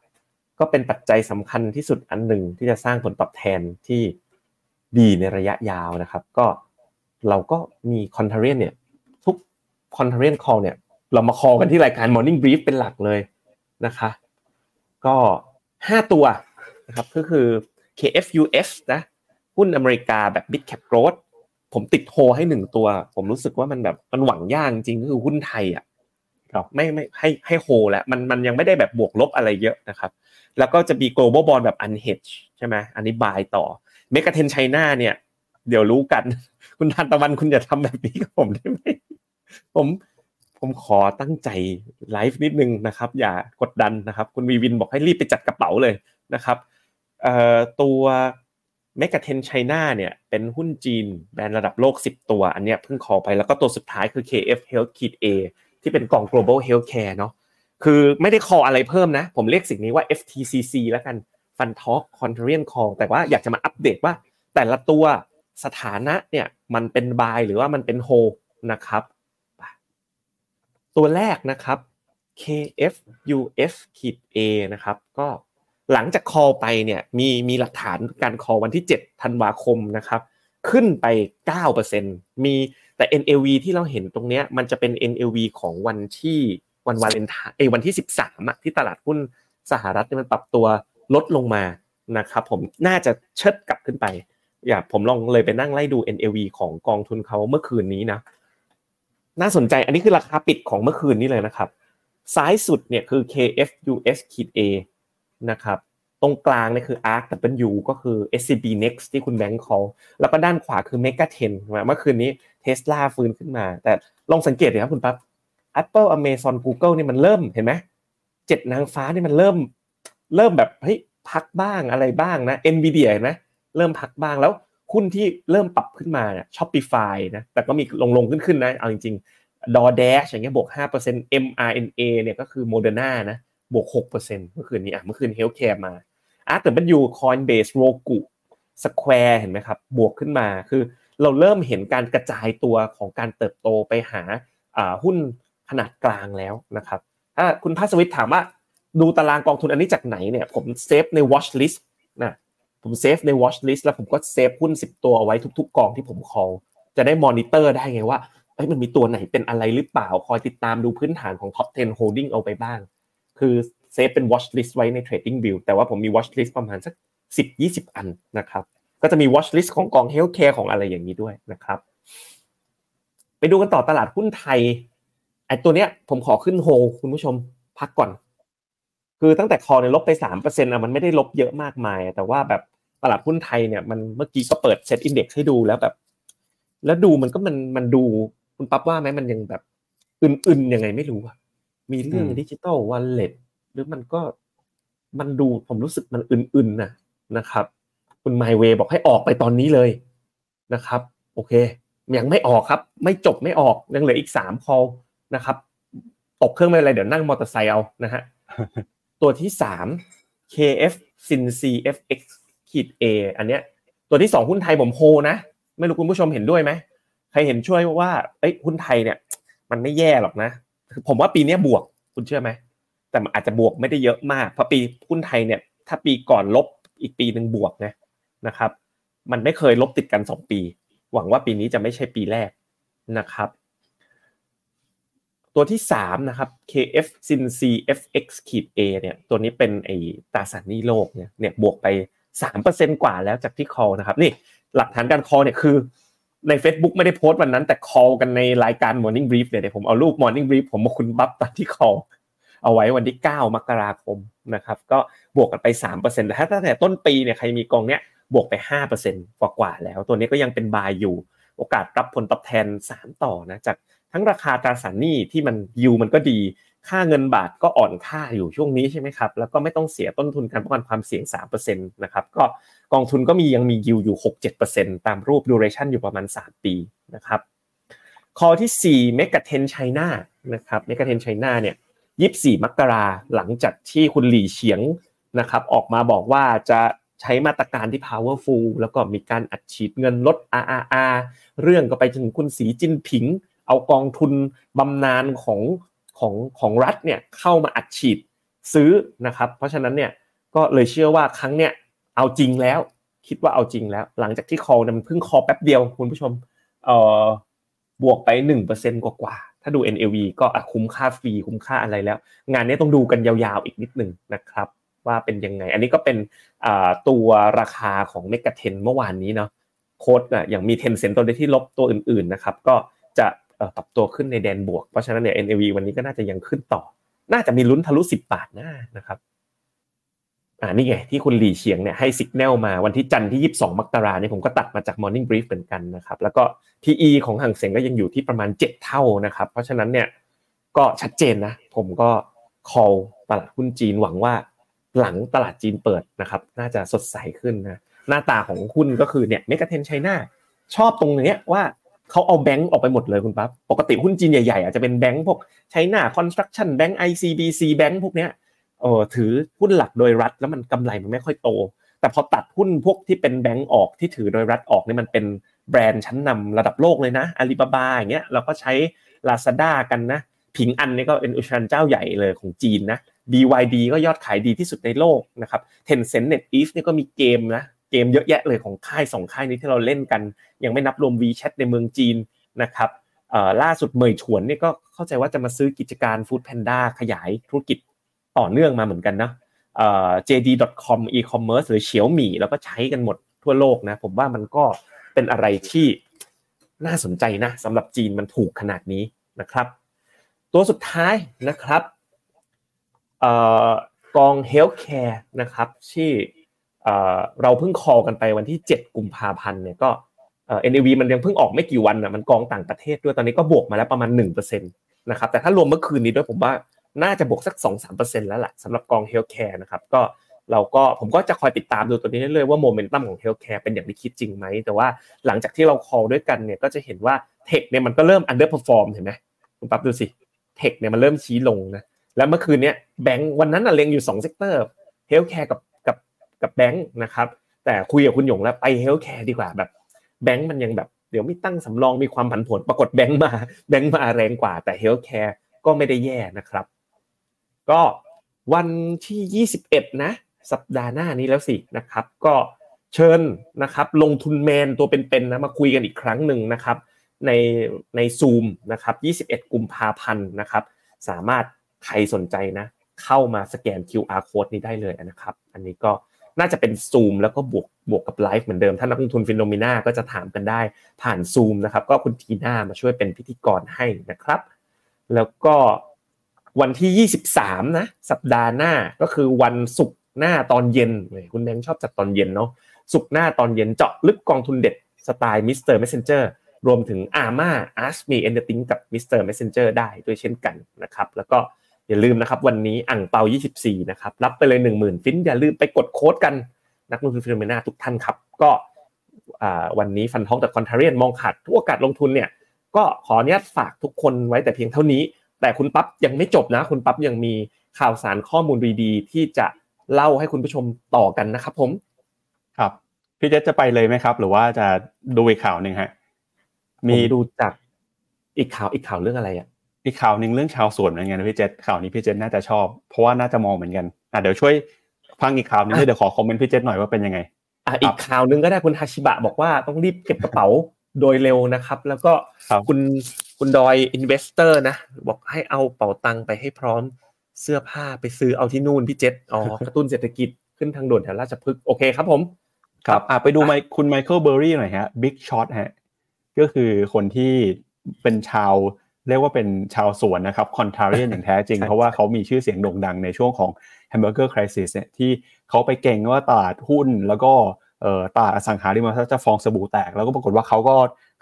ก็เป็นปัจจัยสำคัญที่สุดอันหนึ่งที่จะสร้างผลตอบแทนที่ดีในระยะยาวนะครับก็เราก็มีคอนเทเรียนเนี่ยทุกคอนเทเรียนคอลเนี่ยเรามาคอลกันที่รายการ Morning Brief เป็นหลักเลยนะคะก็5ตัวนะครับก็คือ KF US นะหุ้นอเมริกาแบบ Mid Cap Growth ผมติดโฮให้1ตัวผมรู้สึกว่ามันแบบมันหวังยากจริงก็คือหุ้นไทยไม่ให้โฮแล้วมันยังไม่ได้แบบบวกลบอะไรเยอะนะครับแล้วก็จะมี global bond แบบ unhedged ใช่ไหมอันนี้บายต่อ mega trend China เนี่ยเดี๋ยวรู้กันคุณทานตะวันคุณอย่าทำแบบนี้กับผมได้ไหมผมขอตั้งใจไลฟ์นิดนึงนะครับอย่ากดดันนะครับคุณวีวินบอกให้รีบไปจัดกระเป๋าเลยนะครับตัว mega trend China เนี่ยเป็นหุ้นจีนแบรนด์ระดับโลก10ตัวอันเนี้ยเพิ่งขอไปแล้วก็ตัวสุดท้ายคือ KF Healthcare ที่เป็นกอง global healthcare เนาะคือไม่ได้คออะไรเพิ่มนะผมเรียกสิ่งนี้ว่า FTCC แล้วกัน Fund Talk Contrarian Call แต่ว่าอยากจะมาอัปเดตว่าแต่ละตัวสถานะเนี่ยมันเป็น buy หรือว่ามันเป็น hold นะครับตัวแรกนะครับ KFUS-A นะครับก็หลังจาก call ไปเนี่ยมีหลักฐานการ call วันที่7ธันวาคมนะครับขึ้นไป 9% มีแต่ NAV ที่เราเห็นตรงเนี้ยมันจะเป็น NAV ของวันวาเลนไทน์วันที่13ที่ตลาดหุ้นสหรัฐมันปรับตัวลดลงมานะครับผมน่าจะเชิดกลับขึ้นไปผมลองเลยไปนั่งไล่ดู NAV ของกองทุนเขาเมื่อคืนนี้นะน่าสนใจอันนี้คือราคาปิดของเมื่อคืนนี้เลยนะครับซ้ายสุดเนี่ยคือ KFUS-A นะครับตรงกลางเนี่ยคือ ARKW ก็คือ SCB Next ที่คุณแบงค์เขาแล้วก็ด้านขวาคือ Megatrend เมื่อคืนนี้ Tesla ฟื้นขึ้นมาแต่ลองสังเกตดิครับคุณปั๊บApple Amazon Google นี่มันเริ่มเห็นมั้ย7นางฟ้านี่มันเริ่มแบบเฮ้ยพักบ้างอะไรบ้างนะ Nvidia เห็นมั้ยเริ่มพักบ้างแล้วหุ้นที่เริ่มปรับขึ้นมาเนี่ย Shopify นะแต่ก็มีลงๆขึ้นๆนะเอาจริงๆ DoorDash อย่างเงี้ยบวก 5% mRNA เนี่ยก็คือ Moderna นะบวก 6% เมื่อคืน Healthcare มา AMS Coinbase Roku Square เห็นมั้ยครับบวกขึ้นมาคือเราเริ่มเห็นการกระจายตัวของการเติบโตไปหาหุ้นขนาดกลางแล้วนะครับถ้าคุณภาสวิทย์ถามว่าดูตารางกองทุนอันนี้จากไหนเนี่ยผมเซฟใน watch list นะผมเซฟใน watch list แล้วผมก็เซฟหุ้น10ตัวเอาไว้ทุกๆกองที่ผมคอลจะได้มอนิเตอร์ได้ไงว่ามันมีตัวไหนเป็นอะไรหรือเปล่าคอยติดตามดูพื้นฐานของ top 10 holding เอาไปบ้างคือเซฟเป็น watch list ไว้ใน trading view แต่ว่าผมมี watch list ประมาณสัก 10-20 อันนะครับก็จะมี watch list ของกอง healthcare ของอะไรอย่างนี้ด้วยนะครับไปดูกันต่อตลาดหุ้นไทยไอ้ตัวเนี้ยผมขอขึ้นโฮคุณผู้ชมพักก่อนคือตั้งแต่คอเนี่ยลบไป 3% มันไม่ได้ลบเยอะมากมายแต่ว่าแบบ ตลาดหุ้นไทยเนี่ยมันเมื่อกี้ก็เปิดเซ็ตอินเด็กซ์ให้ดูแล้วแบบแล้วดูมันก็มันดูคุณปั๊บว่าไหมมันยังแบบอื่นๆยังไงไม่รู้อ่ะมีเรื่องดิจิตอลวอลเล็ตหรือมันก็มันดูผมรู้สึกมันอื่นๆนะครับคุณไมเวย์บอกให้ออกไปตอนนี้เลยนะครับโอเคยังไม่ออกครับไม่จบไม่ออกยังเหลืออีก3 call นะครับตกเครื่องไม่เป็นไรเดี๋ยวนั่งมอเตอร์ไซค์เอานะฮะตัวที่3 KF SinCF-X-A อันเนี้ยตัวที่2หุ้นไทยผมโฮนะไม่รู้คุณผู้ชมเห็นด้วยไหมใครเห็นช่วยว่าเอ้ยหุ้นไทยเนี่ยมันไม่แย่หรอกนะผมว่าปีนี้บวกคุณเชื่อไหมแต่อาจจะบวกไม่ได้เยอะมากเพราะปีหุ้นไทยเนี่ยถ้าปีก่อนลบอีกปีนึงบวกนะครับมันไม่เคยลบติดกัน2ปีหวังว่าปีนี้จะไม่ใช่ปีแรกนะครับตัวที่3นะครับ KF SinCF-X-A เนี่ยตัวนี้เป็นไอ้ตราสารหนี้โลกเนี่ยบวกไป 3% กว่าแล้วจากที่ call นะครับนี่หลักฐานการ call เนี่ยคือใน Facebook ไม่ได้โพสต์วันนั้นแต่ call กันในรายการ Morning Brief เนี่ยเดี๋ยวผมเอารูป Morning Brief ผมมาคุณบัฟตอนที่ call เอาไว้วันที่9มกราคมนะครับก็บวกกันไป 3% แต่ถ้าตั้งแต่ต้นปีเนี่ยใครมีกองเนี้ยบวกไป 5% กว่าแล้วตัวนี้ก็ยังเป็น buy อยู่โอกาสรับผลตอบแทน3ต่อนะจากทั้งราคาตราสารหนี้ที่มันยิวมันก็ดีค่าเงินบาทก็อ่อนค่าอยู่ช่วงนี้ใช่ไหมครับแล้วก็ไม่ต้องเสียต้นทุนการป้องกันความเสี่ยง 3% นะครับก็กองทุนก็มียังมียิวอยู่ 6-7% ตามรูป duration อยู่ประมาณ3ปีนะครับ call ที่4 mega trend China นะครับ mega trend China เนี่ย24มกราหลังจากที่คุณหลี่เฉียงนะครับออกมาบอกว่าจะใช้มาตรการที่ powerful แล้วก็มีการอัดฉีดเงินลด RRR เรื่องก็ไปถึงคุณสีจิ้นผิงเอากองทุนบำนาญของรัฐเนี่ยเข้ามาอัดฉีดซื้อนะครับเพราะฉะนั้นเนี่ยก็เลยเชื่อว่าครั้งเนี้ยเอาจริงแล้วคิดว่าเอาจริงแล้วหลังจากที่ call มันเพิ่ง call แป๊บเดียวคุณผู้ชมบวกไป 1% กว่าถ้าดู NAV ก็คุ้มค่าฟรีคุ้มค่าอะไรแล้วงานนี้ต้องดูกันยาวๆอีกนิดนึงนะครับว่าเป็นยังไงอันนี้ก็เป็นตัวราคาของเมกะเทนเมื่อวานนี้เนาะโค้ดน่ะอย่างมี10% ตัวที่ลบตัวอื่นๆนะครับก็จะปรับตัวขึ้นในแดนบวกเพราะฉะนั้นเนี่ย NAV วันนี้ก็น่าจะยังขึ้นต่อน่าจะมีลุ้นทะลุ10 บาทหน้านะครับนี่ไงที่คุณหลี่เฉียงเนี่ยให้สัญญาณมาวันที่จันทร์ที่22มกราคมเนี่ยผมก็ตัดมาจาก Morning Brief เหมือนกันนะครับแล้วก็ PE ของห่างเส็งก็ยังอยู่ที่ประมาณ7เท่านะครับเพราะฉะนั้นเนี่ยก็ชัดเจนนะผมก็ call ตลาดหุ้นจีนหวังว่าหลังตลาดจีนเปิดนะครับน่าจะสดใสขึ้นนะหน้าตาของหุ้นก็คือเนี่ยเมกะเทรนด์ไชน่าชอบตรงเนี้ยว่าเขาเอาแบงก์ออกไปหมดเลยคุณปั๊บปกติหุ้นจีนใหญ่ๆอาจจะเป็นแบงก์พวกไชน่าคอนสตรัคชั่นแบงก์ ICBC แบงก์พวกเนี้ยถือหุ้นหลักโดยรัฐแล้วมันกำไรมันไม่ค่อยโตแต่พอตัดหุ้นพวกที่เป็นแบงก์ออกที่ถือโดยรัฐออกนี่มันเป็นแบรนด์ชั้นนำระดับโลกเลยนะอาลีบาบาอย่างเงี้ยเราก็ใช้ Lazada กันนะผิงอันนี่ก็เป็นอุตสาหกรรมเจ้าใหญ่เลยของจีนนะBYD ก็ยอดขายดีที่สุดในโลกนะครับ Tencent NetEase นี่ก็มีเกมนะเกมเยอะแยะเลยของค่าย2ค่ายนี้ที่เราเล่นกันยังไม่นับรวม WeChat ในเมืองจีนนะครับล่าสุดเหมยฉวนนี่ก็เข้าใจว่าจะมาซื้อกิจการ Food Panda ขยายธุรกิจต่อเนื่องมาเหมือนกันนะJD.com e-commerce หรือ Xiaomi แล้วก็ใช้กันหมดทั่วโลกนะผมว่ามันก็เป็นอะไรที่น่าสนใจนะสำหรับจีนมันถูกขนาดนี้นะครับตัวสุดท้ายนะครับกอง Healthcare นะครับที่เราเพิ่ง call กันไปวันที่7กุมภาพันธ์เนี่ยก็NAV มันยังเพิ่งออกไม่กี่วันน่ะมันกองต่างประเทศด้วยตอนนี้ก็บวกมาแล้วประมาณ 1% นะครับแต่ถ้ารวมเมื่อคืนนี้ด้วยผมว่าน่าจะบวกสัก 2-3% แล้วล่ะสำหรับกอง Healthcare นะครับก็ผมก็จะคอยติดตามดูตัวนี้เรื่อยๆว่าโมเมนตัมของ Healthcare เป็นอย่างที่คิดจริงมั้ยแต่ว่าหลังจากที่เรา call ด้วยกันเนี่ยก็จะเห็นว่า Tech เนี่ยมันก็เริ่ม underperform เห็นมั้ยคุณปั๊บดูสิ Tech เนี่ยมันเริ่มชี้ลงนะแล้วเมื่อคืนนี้แบงค์วันนั้นน่ะเล็งอยู่2เซกเตอร์เฮลท์แคร์กับแบงค์นะครับแต่คุยกับคุณหยงแล้วไปเฮลท์แคร์ดีกว่าแบบแบงค์มันยังแบบเดี๋ยวมีตั้งสำรองมีความผันผวนปรากฏแบงค์มาแรงกว่าแต่เฮลท์แคร์ก็ไม่ได้แย่นะครับก็วันที่21นะสัปดาห์หน้านี้แล้วสินะครับก็เชิญนะครับลงทุนแมนตัวเป็นๆนะมาคุยกันอีกครั้งนึงนะครับใน Zoom นะครับ21กุมภาพันธ์นะครับสามารถใครสนใจนะเข้ามาสแกน QR code นี้ได้เลยนะครับอันนี้ก็น่าจะเป็น Zoom แล้วก็บวกกับไลฟ์เหมือนเดิมถ้านักลงทุน Phenomena ก็จะถามกันได้ผ่าน Zoom นะครับก็คุณทีน่ามาช่วยเป็นพิธีกรให้นะครับแล้วก็วันที่23นะสัปดาห์หน้าก็คือวันศุกร์หน้าตอนเย็นคุณแมงชอบจัดตอนเย็นเนาะ ศุกร์หน้าตอนเย็นเจาะลึกกองทุนเด็ดสไตล์มิสเตอร์เมสเซนเจอร์รวมถึง AMA Ask Me Anything กับ Mr. Messenger ได้ด้วยเช่นกันนะครับแล้วก็อย่าลืมนะครับวันนี้อั่งเปา24นะครับรับไปเลย 10,000 ฟินอย่าลืมไปกดโค้ดกันนักลงทุน Phenomena ทุกท่านครับก็วันนี้ฟันทองแต่คอนเทเรียนมองขาดทุกโอกาสลงทุนเนี่ยก็ขออนุญาตฝากทุกคนไว้แต่เพียงเท่านี้แต่คุณปั๊บยังไม่จบนะคุณปั๊บยังมีข่าวสารข้อมูลดีๆที่จะเล่าให้คุณผู้ชมต่อกันนะครับผมครับพี่เจจะไปเลยมั้ยครับหรือว่าจะดูอีกข่าวนึงฮะมีดูจากอีกข่าวเรื่องอะไรอ่ะอีกข่าวนึงเรื่องชาวสวนเหมือนกันนะพี่เจตข่าวนี้พี่เจตน่าจะชอบเพราะว่าน่าจะมองเหมือนกันเดี๋ยวช่วยฟังอีกข่าวนึงด้วยเดี๋ยวขอคอมเมนต์พี่เจตหน่อยว่าเป็นยังไงอีกข่าวนึงก็ได้คุณฮาชิบะบอกว่าต้องรีบเก็บกระเป๋าโดยเร็วนะครับแล้วก็คุณดอยอินเวสเตอร์นะบอกให้เอาเป๋าตังค์ไปให้พร้อมเสื้อผ้าไปซื้อเอาที่นู่นพี่เจตกระตุ้นเศรษฐกิจขึ้นทางด่วนแถวราชพฤกษ์โอเคครับผมครับไปดูคุณไมเคิลเบอร์รี่หน่อยฮะบิ๊กช็อตฮะก็คือคนที่เป็นชาวเรียกว่าเป็นชาวสวนนะครับคอนทราเรียนอย่างแท้จริง เพราะว่าเขามีชื่อเสียงโด่งดังในช่วงของแฮมเบอร์เกอร์ไครซิสเนี่ยที่เขาไปเก่งว่าตลาดหุ้นแล้วก็ตลาดอสังหาริมทรัพย์จะฟองสบู่แตกแล้วก็ปรากฏว่าเขาก็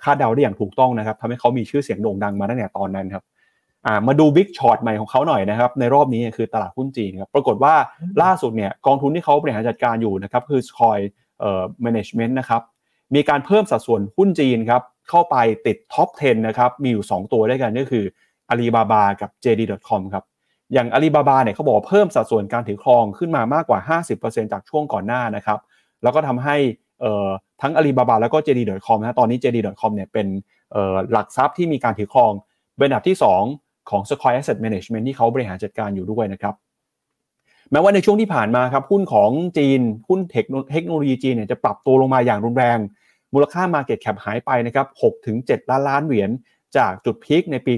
คาดเดาได้อย่างถูกต้องนะครับทำให้เขามีชื่อเสียงโด่งดังมาตั้งแต่ตอนนั้นครับมาดูบิ๊กช็อตใหม่ของเขาหน่อยนะครับในรอบนี้คือตลาดหุ้นจีนครับปรากฏว่าล่าสุดเนี่ยกองทุนที่เขาบริหารจัดการอยู่นะครับคือคอยแมเนจเมนต์นะครับมีการเพิ่มสัดส่วนหุ้นจีนครับเข้าไปติดท็อป 10 นะครับมีอยู่2ตัวด้วยกันก็คือ Alibaba กับ JD.com ครับอย่าง Alibaba เนี่ยเขาบอกเพิ่มสัดส่วนการถือครองขึ้นมามากกว่า 50% จากช่วงก่อนหน้านะครับแล้วก็ทำให้ทั้ง Alibaba แล้วก็ JD.com นะตอนนี้ JD.com เนี่ยเป็นหลักทรัพย์ที่มีการถือครองเป็นอันดับที่2ของ Square Asset Management ที่เขาบริหารจัดการอยู่ด้วยนะครับแม้ว่าในช่วงที่ผ่านมาครับหุ้นของจีนหุ้นเทคโนโลยีจีนเนี่ยจะปรับตัวลงมาอย่างรุนแรงมูลค่า market cap หายไปนะครับ 6-7 ล้านล้านเหรียญจากจุดพีคในปี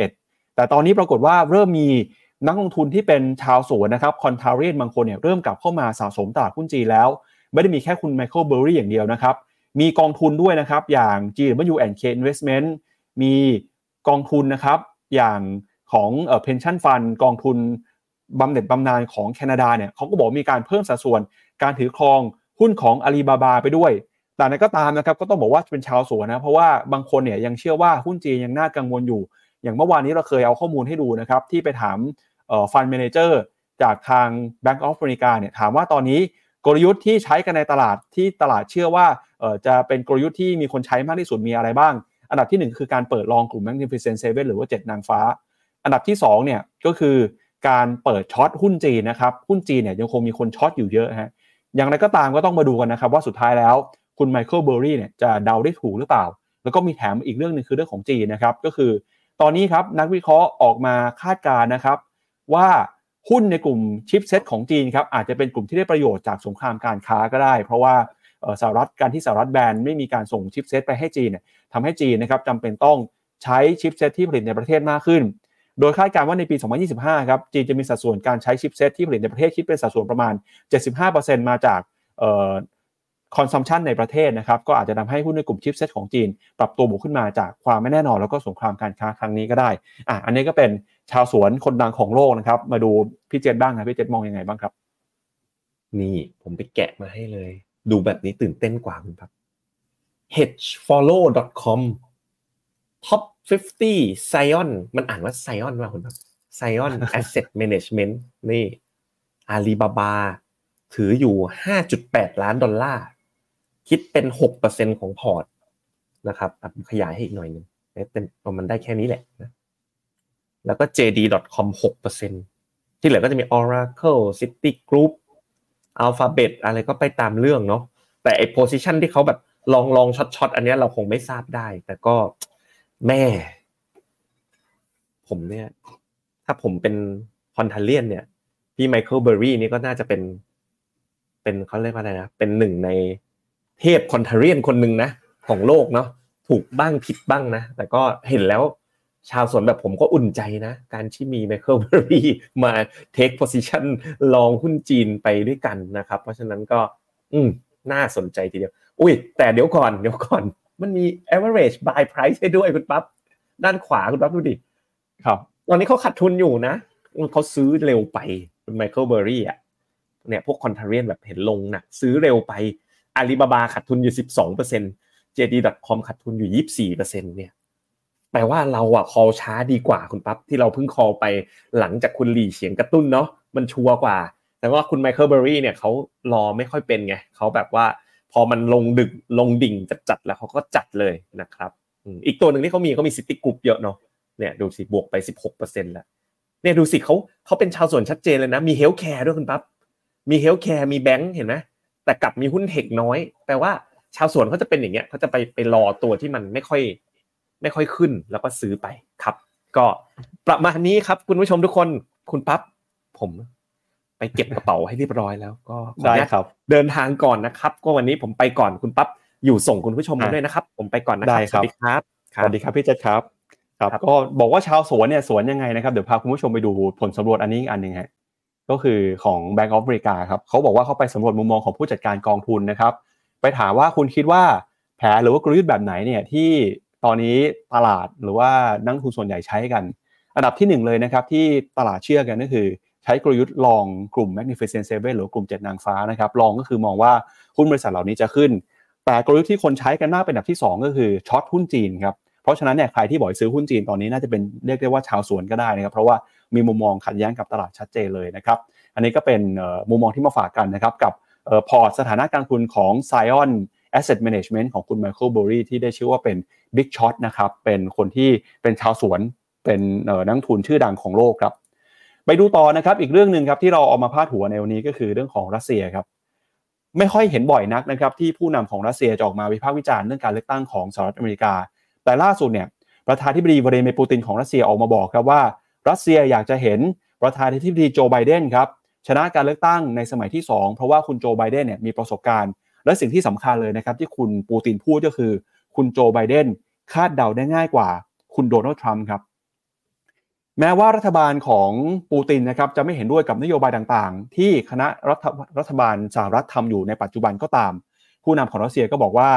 2021 แต่ตอนนี้ปรากฏว่าเริ่มมีนักลงทุนที่เป็นชาวสวนนะครับคอนทราเรียนบางคนเนี่ยเริ่มกลับเข้ามาสะสมตลาดหุ้นจีนแล้วไม่ได้มีแค่คุณไมเคิลเบอร์รี่อย่างเดียวนะครับมีกองทุนด้วยนะครับอย่าง GW&K Investment มีกองทุนนะครับอย่างของPension Fund กองทุนบำเหน็จบำนาญของแคนาดาเนี่ยเขาก็บอกมีการเพิ่มสัดส่วนการถือครองหุ้นของ Alibaba ไปด้วยแต่นั้นก็ตามนะครับก็ต้องบอกว่าเป็นชาวสวนนะเพราะว่าบางคนเนี่ยยังเชื่อว่าหุ้นจีนยังน่ากังวลอยู่อย่างเมื่อวานนี้เราเคยเอาข้อมูลให้ดูนะครับที่ไปถามฟันด์แมเนเจอร์จากทาง Bank of America เนี่ยถามว่าตอนนี้กลยุทธ์ที่ใช้กันในตลาดที่ตลาดเชื่อว่าจะเป็นกลยุทธ์ที่มีคนใช้มากที่สุดมีอะไรบ้างอันดับที่1คือการเปิดลองกลุ่ม Magnificent 7หรือว่า7นางฟ้าอันดับที่2เนี่ยก็คือการเปิดช็อตหุ้นจีนนะครับหุ้นจีนเนี่ยยังคงมีคนช็อตอยู่เยอะฮะอย่างไรก็ตามก็ต้องมาดูกันนะครับว่าสุดท้ายแล้วคุณไมเคิลเบอร์รี่เนี่ยจะเดาได้ถูกหรือเปล่าแล้วก็มีแถมอีกเรื่องนึงคือเรื่องของจีนนะครับก็คือตอนนี้ครับนักวิเคราะห์ออกมาคาดการณ์นะครับว่าหุ้นในกลุ่มชิปเซ็ตของจีนครับอาจจะเป็นกลุ่มที่ได้ประโยชน์จากสงครามการค้าก็ได้เพราะว่าสหรัฐการที่สหรัฐแบนไม่มีการส่งชิปเซ็ตไปให้จีนเนี่ยทำให้จีนนะครับจำเป็นต้องใช้ชิปเซ็ตที่ผลิตในประเทศมากขึ้นโดยคาดการณ์ว่าในปี 2025 ครับจีนจะมีสัดส่วนการใช้ชิปเซ็ตที่ผลิตในประเทศคิดเป็นสัดส่วนประมาณ 75% มาจากconsumption ในประเทศนะครับก็อาจจะทำให้หุ้นในกลุ่มชิปเซ็ตของจีนปรับตัวบวกขึ้นมาจากความไม่แน่นอนแล้วก็สงครามการค้าครั้งนี้ก็ได้อันนี้ก็เป็นชาวสวนคนดังของโลกนะครับมาดูพี่เจตบ้างนะพี่เจตมองยังไงบ้างครับนี่ผมไปแกะมาให้เลยดูแบบนี้ตื่นเต้นกว่าคุณครับ hedgefollow.com top 50 Scion มันอ่านว่า Scion ป่ะคุณครับ Scion Asset Management นี่ Alibaba ถืออยู่ 5.8 ล้านดอลลาร์คิดเป็น 6% ของพอร์ตนะครับขยายให้อีกหน่อยนึงมันได้แค่นี้แหละนะแล้วก็ JD.com 6% ที่เหลือก็จะมี Oracle City Group Alphabet อะไรก็ไปตามเรื่องเนาะแต่ไอ้ position ที่เขาแบบลองช็อตๆอันนี้เราคงไม่ทราบได้แต่ก็แม่ผมเนี่ยถ้าผมเป็นคอนทราเรียนเนี่ยพี่ไมเคิลเบอร์รี่นี่ก็น่าจะเป็นเขาเรียกว่าอะไรนะเป็นหนึ่งในเทพคอนทราเรียนคนหนึ่งนะของโลกเนาะถูกบ้างผิดบ้างนะแต่ก็เห็นแล้วชาวสวนแบบผมก็อุ่นใจนะการที่มีไมเคิลเบอร์รี่มาเทคโพซิชันลองหุ้นจีนไปด้วยกันนะครับเพราะฉะนั้นก็น่าสนใจทีเดียวอุ้ยแต่เดี๋ยวก่อนมันมี average buy price ให้ด้วยคุณปั๊บด้านขวาคุณปั๊บดูดิครับตอนนี้เขาขาดทุนอยู่นะเขาซื้อเร็วไปไมเคิลเบอร์รี่อ่ะเนี่ยพวกคอนทราเรียนแบบเห็นลงหนักซื้อเร็วไป อาลีบาบาขาดทุนอยู่ 12% JD.com ขาดทุนอยู่ 24% เนี่ยแปลว่าเราอ่ะคอลช้าดีกว่าคุณปั๊บที่เราเพิ่งคอลไปหลังจากคุณหลี่เฉียงกระตุ้นเนาะมันชัวร์กว่าแต่ว่าคุณไมเคิลเบอร์รี่เนี่ยเขารอไม่ค่อยเป็นไงเขาแบบว่าพอมันลงดึกลงดิ่งจัดแล้วเขาก็จัดเลยนะครับอีกตัวหนึ่งที่เขามีซิตี้กรุ๊ปเยอะเนาะเนี่ยดูสิบวกไป 16% แล้วเนี่ยดูสิเขาเป็นชาวสวนชัดเจนเลยนะมีเฮลท์แคร์ด้วยคุณปั๊บมีเฮลท์แคร์มีแบงค์เห็นไหมแต่กลับมีหุ้นเทคน้อยแปลว่าชาวสวนเขาจะเป็นอย่างเงี้ยเขาจะไปรอตัวที่มันไม่ค่อยขึ้นแล้วก็ซื้อไปครับก็ประมาณนี้ครับคุณผู้ชมทุกคนคุณปั๊บผมไปเก็บกระเป๋าให้เรียบร้อยแล้วก็ได้ครับเดินทางก่อนนะครับก็วันนี้ผมไปก่อนคุณปั๊บอยู่ส่งคุณผู้ชมมาด้วยนะครับผมไปก่อนนะครับสวัสดีครับสวัสดีครับพี่เจษครับครับก็บอกว่าชาวสวนเนี่ยสวนยังไงนะครับเดี๋ยวพาคุณผู้ชมไปดูผลสำรวจอันนี้อันนึงฮะก็คือของ Bank of America ครับเขาบอกว่าเขาไปสำรวจมุมมองของผู้จัดการกองทุนนะครับไปถามว่าคุณคิดว่าแผนหรือว่ากลยุทธ์แบบไหนเนี่ยที่ตอนนี้ตลาดหรือว่านักทุนส่วนใหญ่ใช้กันอันดับที่1เลยนะครับที่ตลาดเชื่อกันก็คือใช้กลยุทธ์ลองกลุ่ม Magnificent 7 หรือกลุ่ม7นางฟ้านะครับลองก็คือมองว่าหุ้นบริษัทเหล่านี้จะขึ้นแต่กลยุทธ์ที่คนใช้กันมากเป็นอันดับที่2ก็คือช็อตหุ้นจีนครับเพราะฉะนั้นเนี่ยใครที่บ่อยซื้อหุ้นจีนตอนนี้น่าจะเป็นเรียกได้ว่าชาวสวนก็ได้นะครับเพราะว่ามีมุมมองขัดแย้งกับตลาดชัดเจนเลยนะครับอันนี้ก็เป็นมุมมองที่มาฝากกันนะครับกับพอร์ตสถานะการลงทุนของ Scion Asset Management ของคุณ Michael Burry ที่ได้ชื่อว่าเป็น Big Shot นะครับเป็นคนที่เป็นชาวสวนเป็นนักทุนชื่อดังของโลกครับไปดูต่อนะครับอีกเรื่องนึงครับที่เราเอามาพาดหัวในวันนี้ก็คือเรื่องของรัสเซียครับไม่ค่อยเห็นบ่อยนักนะครับที่ผู้นำของรัสเซียจะออกมาวิพากษ์วิจารณ์เรื่องการเลือกตั้งของสหรัฐอเมริกาแต่ล่าสุดเนี่ยประธานาธิบดีวลาดิเมียร์ปูตินของรัสเซียออกมาบอกครับว่ารัสเซียอยากจะเห็นประธานาธิบดีโจไบเดนครับชนะการเลือกตั้งในสมัยที่2เพราะว่าคุณโจไบเดนเนี่ยมีประสบการณ์และสิ่งที่สำคัญเลยนะครับที่คุณปูตินพูดก็คือคุณโจไบเดนคาดเดาได้ง่ายกว่าคุณโดนัลด์ทรัมป์ครับแม้ว่ารัฐบาลของปูตินนะครับจะไม่เห็นด้วยกับนโยบายต่างๆที่คณะรัฐบาลสหรัฐทำอยู่ในปัจจุบันก็ตามผู้นำของรัสเซียก็บอกว่า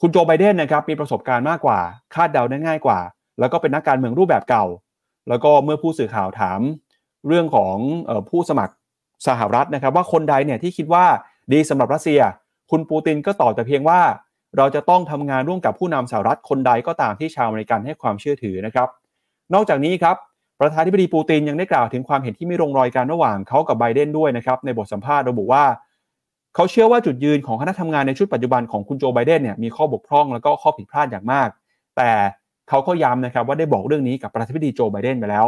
คุณโจไบเดนนะครับมีประสบการณ์มากกว่าคาดเดาได้ง่ายกว่าแล้วก็เป็นนักการเมืองรูปแบบเก่าแล้วก็เมื่อผู้สื่อข่าวถามเรื่องของผู้สมัครสหรัฐนะครับว่าคนใดเนี่ยที่คิดว่าดีสำหรับรัสเซียคุณปูตินก็ตอบแต่เพียงว่าเราจะต้องทำงานร่วมกับผู้นำสหรัฐคนใดก็ตามที่ชาวอเมริกันให้ความเชื่อถือนะครับนอกจากนี้ครับประธานาธิบดีปูตินยังได้กล่าวถึงความเห็นที่ไม่ลงรอยกันระหว่างเขากับไบเดนด้วยนะครับในบทสัมภาษณ์ระบุว่าเขาเชื่อว่าจุดยืนของคณะทำงานในชุดปัจจุบันของคุณโจไบเดนเนี่ยมีข้อบกพร่องแล้วก็ข้อผิดพลาดอย่างมากแต่เขาก็ย้ำนะครับว่าได้บอกเรื่องนี้กับประธานาธิบดีโจไบเดนไปแล้ว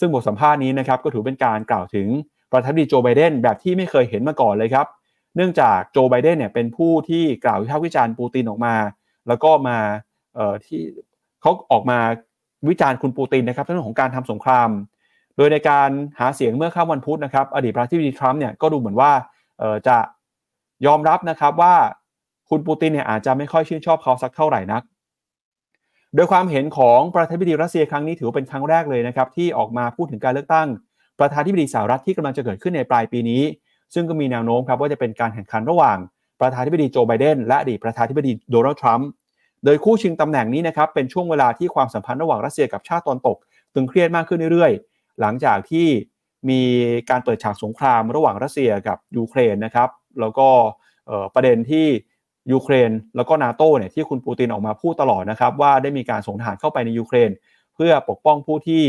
ซึ่งบทสัมภาษณ์นี้นะครับก็ถือเป็นการกล่าวถึงประธานาธิบดีโจไบเดนแบบที่ไม่เคยเห็นมาก่อนเลยครับเนื่องจากโจไบเดนเนี่ยเป็นผู้ที่กล่าววิพากษ์วิจารณ์ปูตินออกมาแล้วก็มาที่เขาออกมาวิจารณ์คุณปูตินนะครับเรื่องของการทำสงครามโดยในการหาเสียงเมื่อค่ำวันพุธนะครับอดีตประธานาธิบดีทรัมป์เนี่ยก็ดูเหมือนว่าจะยอมรับนะครับว่าคุณปูตินเนี่ยอาจจะไม่ค่อยชื่นชอบเขาสักเท่าไหร่นักโดยความเห็นของประธานาธิบดีรัสเซียครั้งนี้ถือเป็นครั้งแรกเลยนะครับที่ออกมาพูดถึงการเลือกตั้งประธานาธิบดีสหรัฐที่กำลังจะเกิดขึ้นในปลายปีนี้ซึ่งก็มีแนวโน้มครับว่าจะเป็นการแข่งขันระหว่างประธานาธิบดีโจไบเดนและอดีตประธานาธิบดีโดนัลด์ทรัมป์โดยคู่ชิงตำแหน่งนี้นะครับเป็นช่วงเวลาที่ความสัมพันธ์ระหว่างรัสเซียกับชาติตะวันตกตึงเครียดมากขึ้นเรื่อยๆหลังจากที่มีการเปิดฉากสงครามระหว่างรัสเซียกับยูเครนนะครับแล้วก็ประเด็นที่ยูเครนแล้วก็ NATO เนี่ยที่คุณปูตินออกมาพูดตลอดนะครับว่าได้มีการส่งทหารเข้าไปในยูเครนเพื่อปกป้องผู้ที่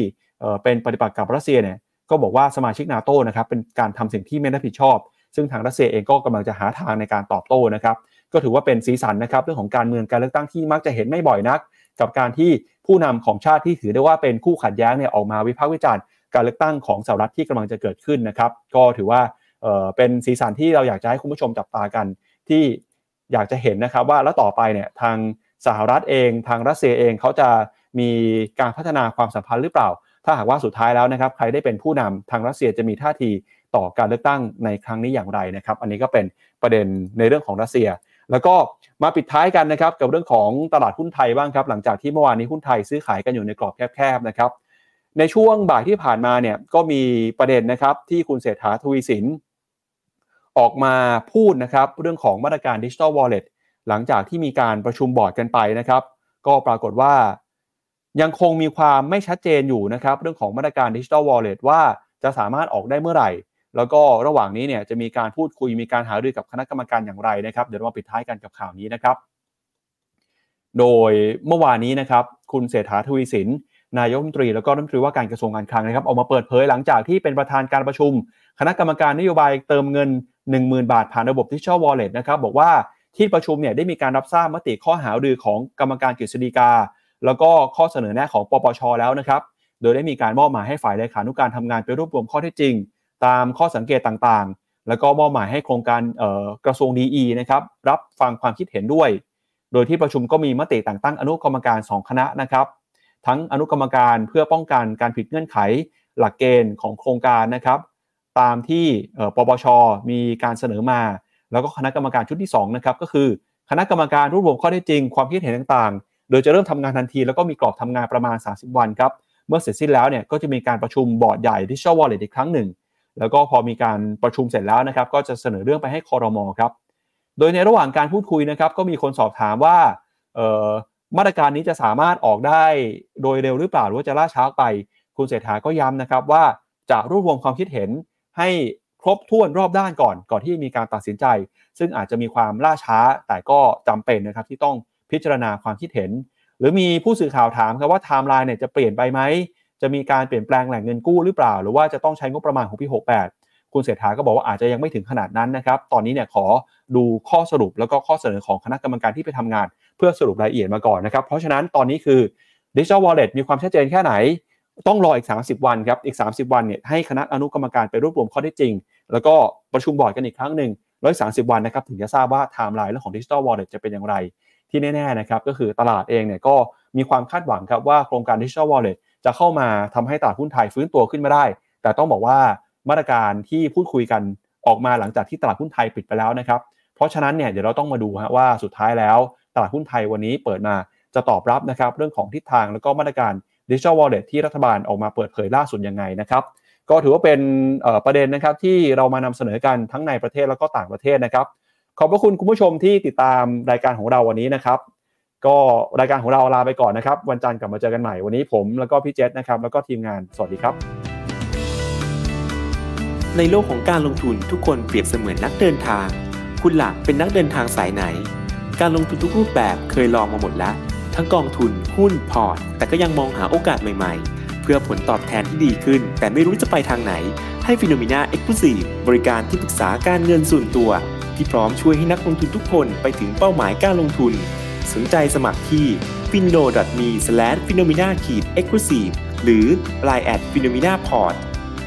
เป็นปฏิปักษ์กับรัสเซียเนี่ยก็บอกว่าสมาชิก NATO นะครับเป็นการทำสิ่งที่ไม่รับผิดชอบซึ่งทางรัสเซียเองก็กำลังจะหาทางในการตอบโต้นะครับก็ถือว่าเป็นสีสันนะครับเรื่องของการเมืองการเลือกตั้งที่มักจะเห็นไม่บ่อยนักกับการที่ผู้นำของชาติที่ถือได้ว่าเป็นคู่ขัดแย้งเนี่ยออกมาวิพากษ์วิจารณ์การเลือกตั้งของสหรัฐที่กำลังจะเกิดขึ้นนะครับก็ถือว่าเป็นสีสันที่เราอยากจะให้คุณผู้ชมจับตากันที่อยากจะเห็นนะครับว่าแล้วต่อไปเนี่ยทางสหรัฐเองทางรัสเซียเองเขาจะมีการพัฒนาความสัมพันธ์หรือเปล่าถ้าหากว่าสุดท้ายแล้วนะครับใครได้เป็นผู้นำทางรัสเซียจะมีท่าทีต่อการเลือกตั้งในครั้งนี้อย่างไรนะครับอันนี้ก็เป็นประเด็นในเรื่องของรัสเซียแล้วก็มาปิดท้ายกันนะครับกับเรื่องของตลาดหุ้นไทยบ้างครับหลังจากที่เมื่อวานนี้หุ้นไทยซื้อขายกันอยู่ในกรอบแคบๆนะครับในช่วงบ่ายที่ผ่านมาเนี่ยก็มีประเด็นนะครับที่คุณเศรษฐาทวีสินออกมาพูดนะครับเรื่องของมาตรการ Digital Wallet หลังจากที่มีการประชุมบอร์ดกันไปนะครับก็ปรากฏว่ายังคงมีความไม่ชัดเจนอยู่นะครับเรื่องของมาตรการ Digital Wallet ว่าจะสามารถออกได้เมื่อไหร่ แล้วก็ระหว่างนี้เนี่ยจะมีการพูดคุยมีการหารือกับคณะกรรมการอย่างไรนะครับเดี๋ยวมาปิดท้ายกันกับข่าวนี้นะครับโดยเมื่อวานนี้นะครับคุณเศรษฐาทวีสินนายกรัฐมนตรีแล้วก็รัฐมนตรีว่าการกระทรวงการคลังนะครับออกมาเปิดเผยหลังจากที่เป็นประธานการประชุมคณะกรรมการนโยบายเติมเงิน 10,000 บาทผ่านระบบ Digital Wallet นะครับบอกว่าที่ประชุมเนี่ยได้มีการรับทราบมติข้อหารือของกรรมการกฤษฎีกาแล้วก็ข้อเสนอแนะของปปช.แล้วนะครับโดยได้มีการมอบหมายให้ฝ่ายเลขานุการทำงานไปรวบรวมข้อเท็จจริงตามข้อสังเกตต่างๆแล้วก็มอบหมายให้โครงการกระทรวงDEนะครับรับฟังความคิดเห็นด้วยโดยที่ประชุมก็มีมติแต่งตั้งอนุกรรมการ2คณะนะครับทั้งอนุกรรมการเพื่อป้องกันการผิดเงื่อนไขหลักเกณฑ์ของโครงการนะครับตามที่ปปช.มีการเสนอมาแล้วก็คณะกรรมการชุดที่2นะครับก็คือคณะกรรมการรวบรวมข้อเท็จจริงความคิดเห็นต่างๆโดยจะเริ่มทำงานทันทีแล้วก็มีกรอบทำงานประมาณ30วันครับเมื่อเสร็จสิ้นแล้วเนี่ยก็จะมีการประชุมบอร์ดใหญ่ Digital Wallet อีกครั้งหนึ่งแล้วก็พอมีการประชุมเสร็จแล้วนะครับก็จะเสนอเรื่องไปให้ครม.ครับโดยในระหว่างการพูดคุยนะครับก็มีคนสอบถามว่ามาตรการนี้จะสามารถออกได้โดยเร็วหรือเปล่าหรือว่าจะล่าช้าไปคุณเศรษฐาก็ย้ำนะครับว่าจะรวบรวมความคิดเห็นให้ครบถ้วนรอบด้านก่อนที่มีการตัดสินใจซึ่งอาจจะมีความล่าช้าแต่ก็จำเป็นนะครับที่ต้องพิจารณาความคิดเห็นหรือมีผู้สื่อข่าวถามครับว่าไทม์ไลน์เนี่ยจะเปลี่ยนไปไหมจะมีการเปลี่ยนแปลงแหล่งเงินกู้หรือเปล่าหรือว่าจะต้องใช้งบประมาณของปี68คุณเศรษฐาก็บอกว่าอาจจะยังไม่ถึงขนาดนั้นนะครับตอนนี้เนี่ยขอดูข้อสรุปแล้วก็ข้อเสนอของคณะกรรมการที่ไปทำงานเพื่อสรุปรายละเอียดมาก่อนนะครับเพราะฉะนั้นตอนนี้คือ Digital Wallet มีความชัดเจนแค่ไหนต้องรออีก30วันครับอีก30วันเนี่ยให้คณะอนุกรรมการไปรวบรวมข้อเท็จจริงแล้วก็ประชุมบอร์ดกันอีกครั้งนึง130วันนะครับถึงจะทราบว่าไทม์ไลน์เรื่องของ Digital Wallet จะเป็นอย่างไรที่แน่ๆนะครับก็คือตลาดเองเนี่ยก็มีความคาดหวังครับว่าโครงการ Digital Wallet จะเข้ามาทำให้ตลาดหุ้นไทยฟื้นตัวขึ้นมาได้แต่ต้องบอกว่ามาตรการที่พูดคุยกันออกมาหลังจากที่ตลาดหุ้นไทยปิดไปแล้วนะครับเพราะฉะนั้นเนี่ยเดี๋ยวเราต้องมาดูฮะว่าสุดท้ายแล้วตลาดหุ้นไทยวันนี้เปิดมาจะตอบรับนะครับเรื่องของทิศทางแล้วก็มาตรการ Digital Wallet ที่รัฐบาลออกมาเปิดเผยล่าสุดยังไงนะครับก็ถือว่าเป็นประเด็นนะครับที่เรามานำเสนอกันทั้งในประเทศแล้วก็ต่างประเทศนะครับขอบพระคุณคุณผู้ชมที่ติดตามรายการของเราวันนี้นะครับก็รายการของเราลาไปก่อนนะครับวันจันทร์กลับมาเจอกันใหม่วันนี้ผมแล้วก็พี่เจษนะครับแล้วก็ทีมงานสวัสดีครับในโลกของการลงทุนทุกคนเปรียบเสมือนนักเดินทางคุณหลักเป็นนักเดินทางสายไหนการลงทุนทุกรูปแบบเคยลองมาหมดแล้วทั้งกองทุนหุ้นพอร์ตแต่ก็ยังมองหาโอกาสใหม่ๆเพื่อผลตอบแทนที่ดีขึ้นแต่ไม่รู้จะไปทางไหนให้ Phenomena Exclusive บริการที่ปรึกษาการเงินส่วนตัวที่พร้อมช่วยให้นักลงทุนทุกคนไปถึงเป้าหมายการลงทุนสนใจสมัครที่ fino.me/phenomena-exclusive หรือ line@phenomenaport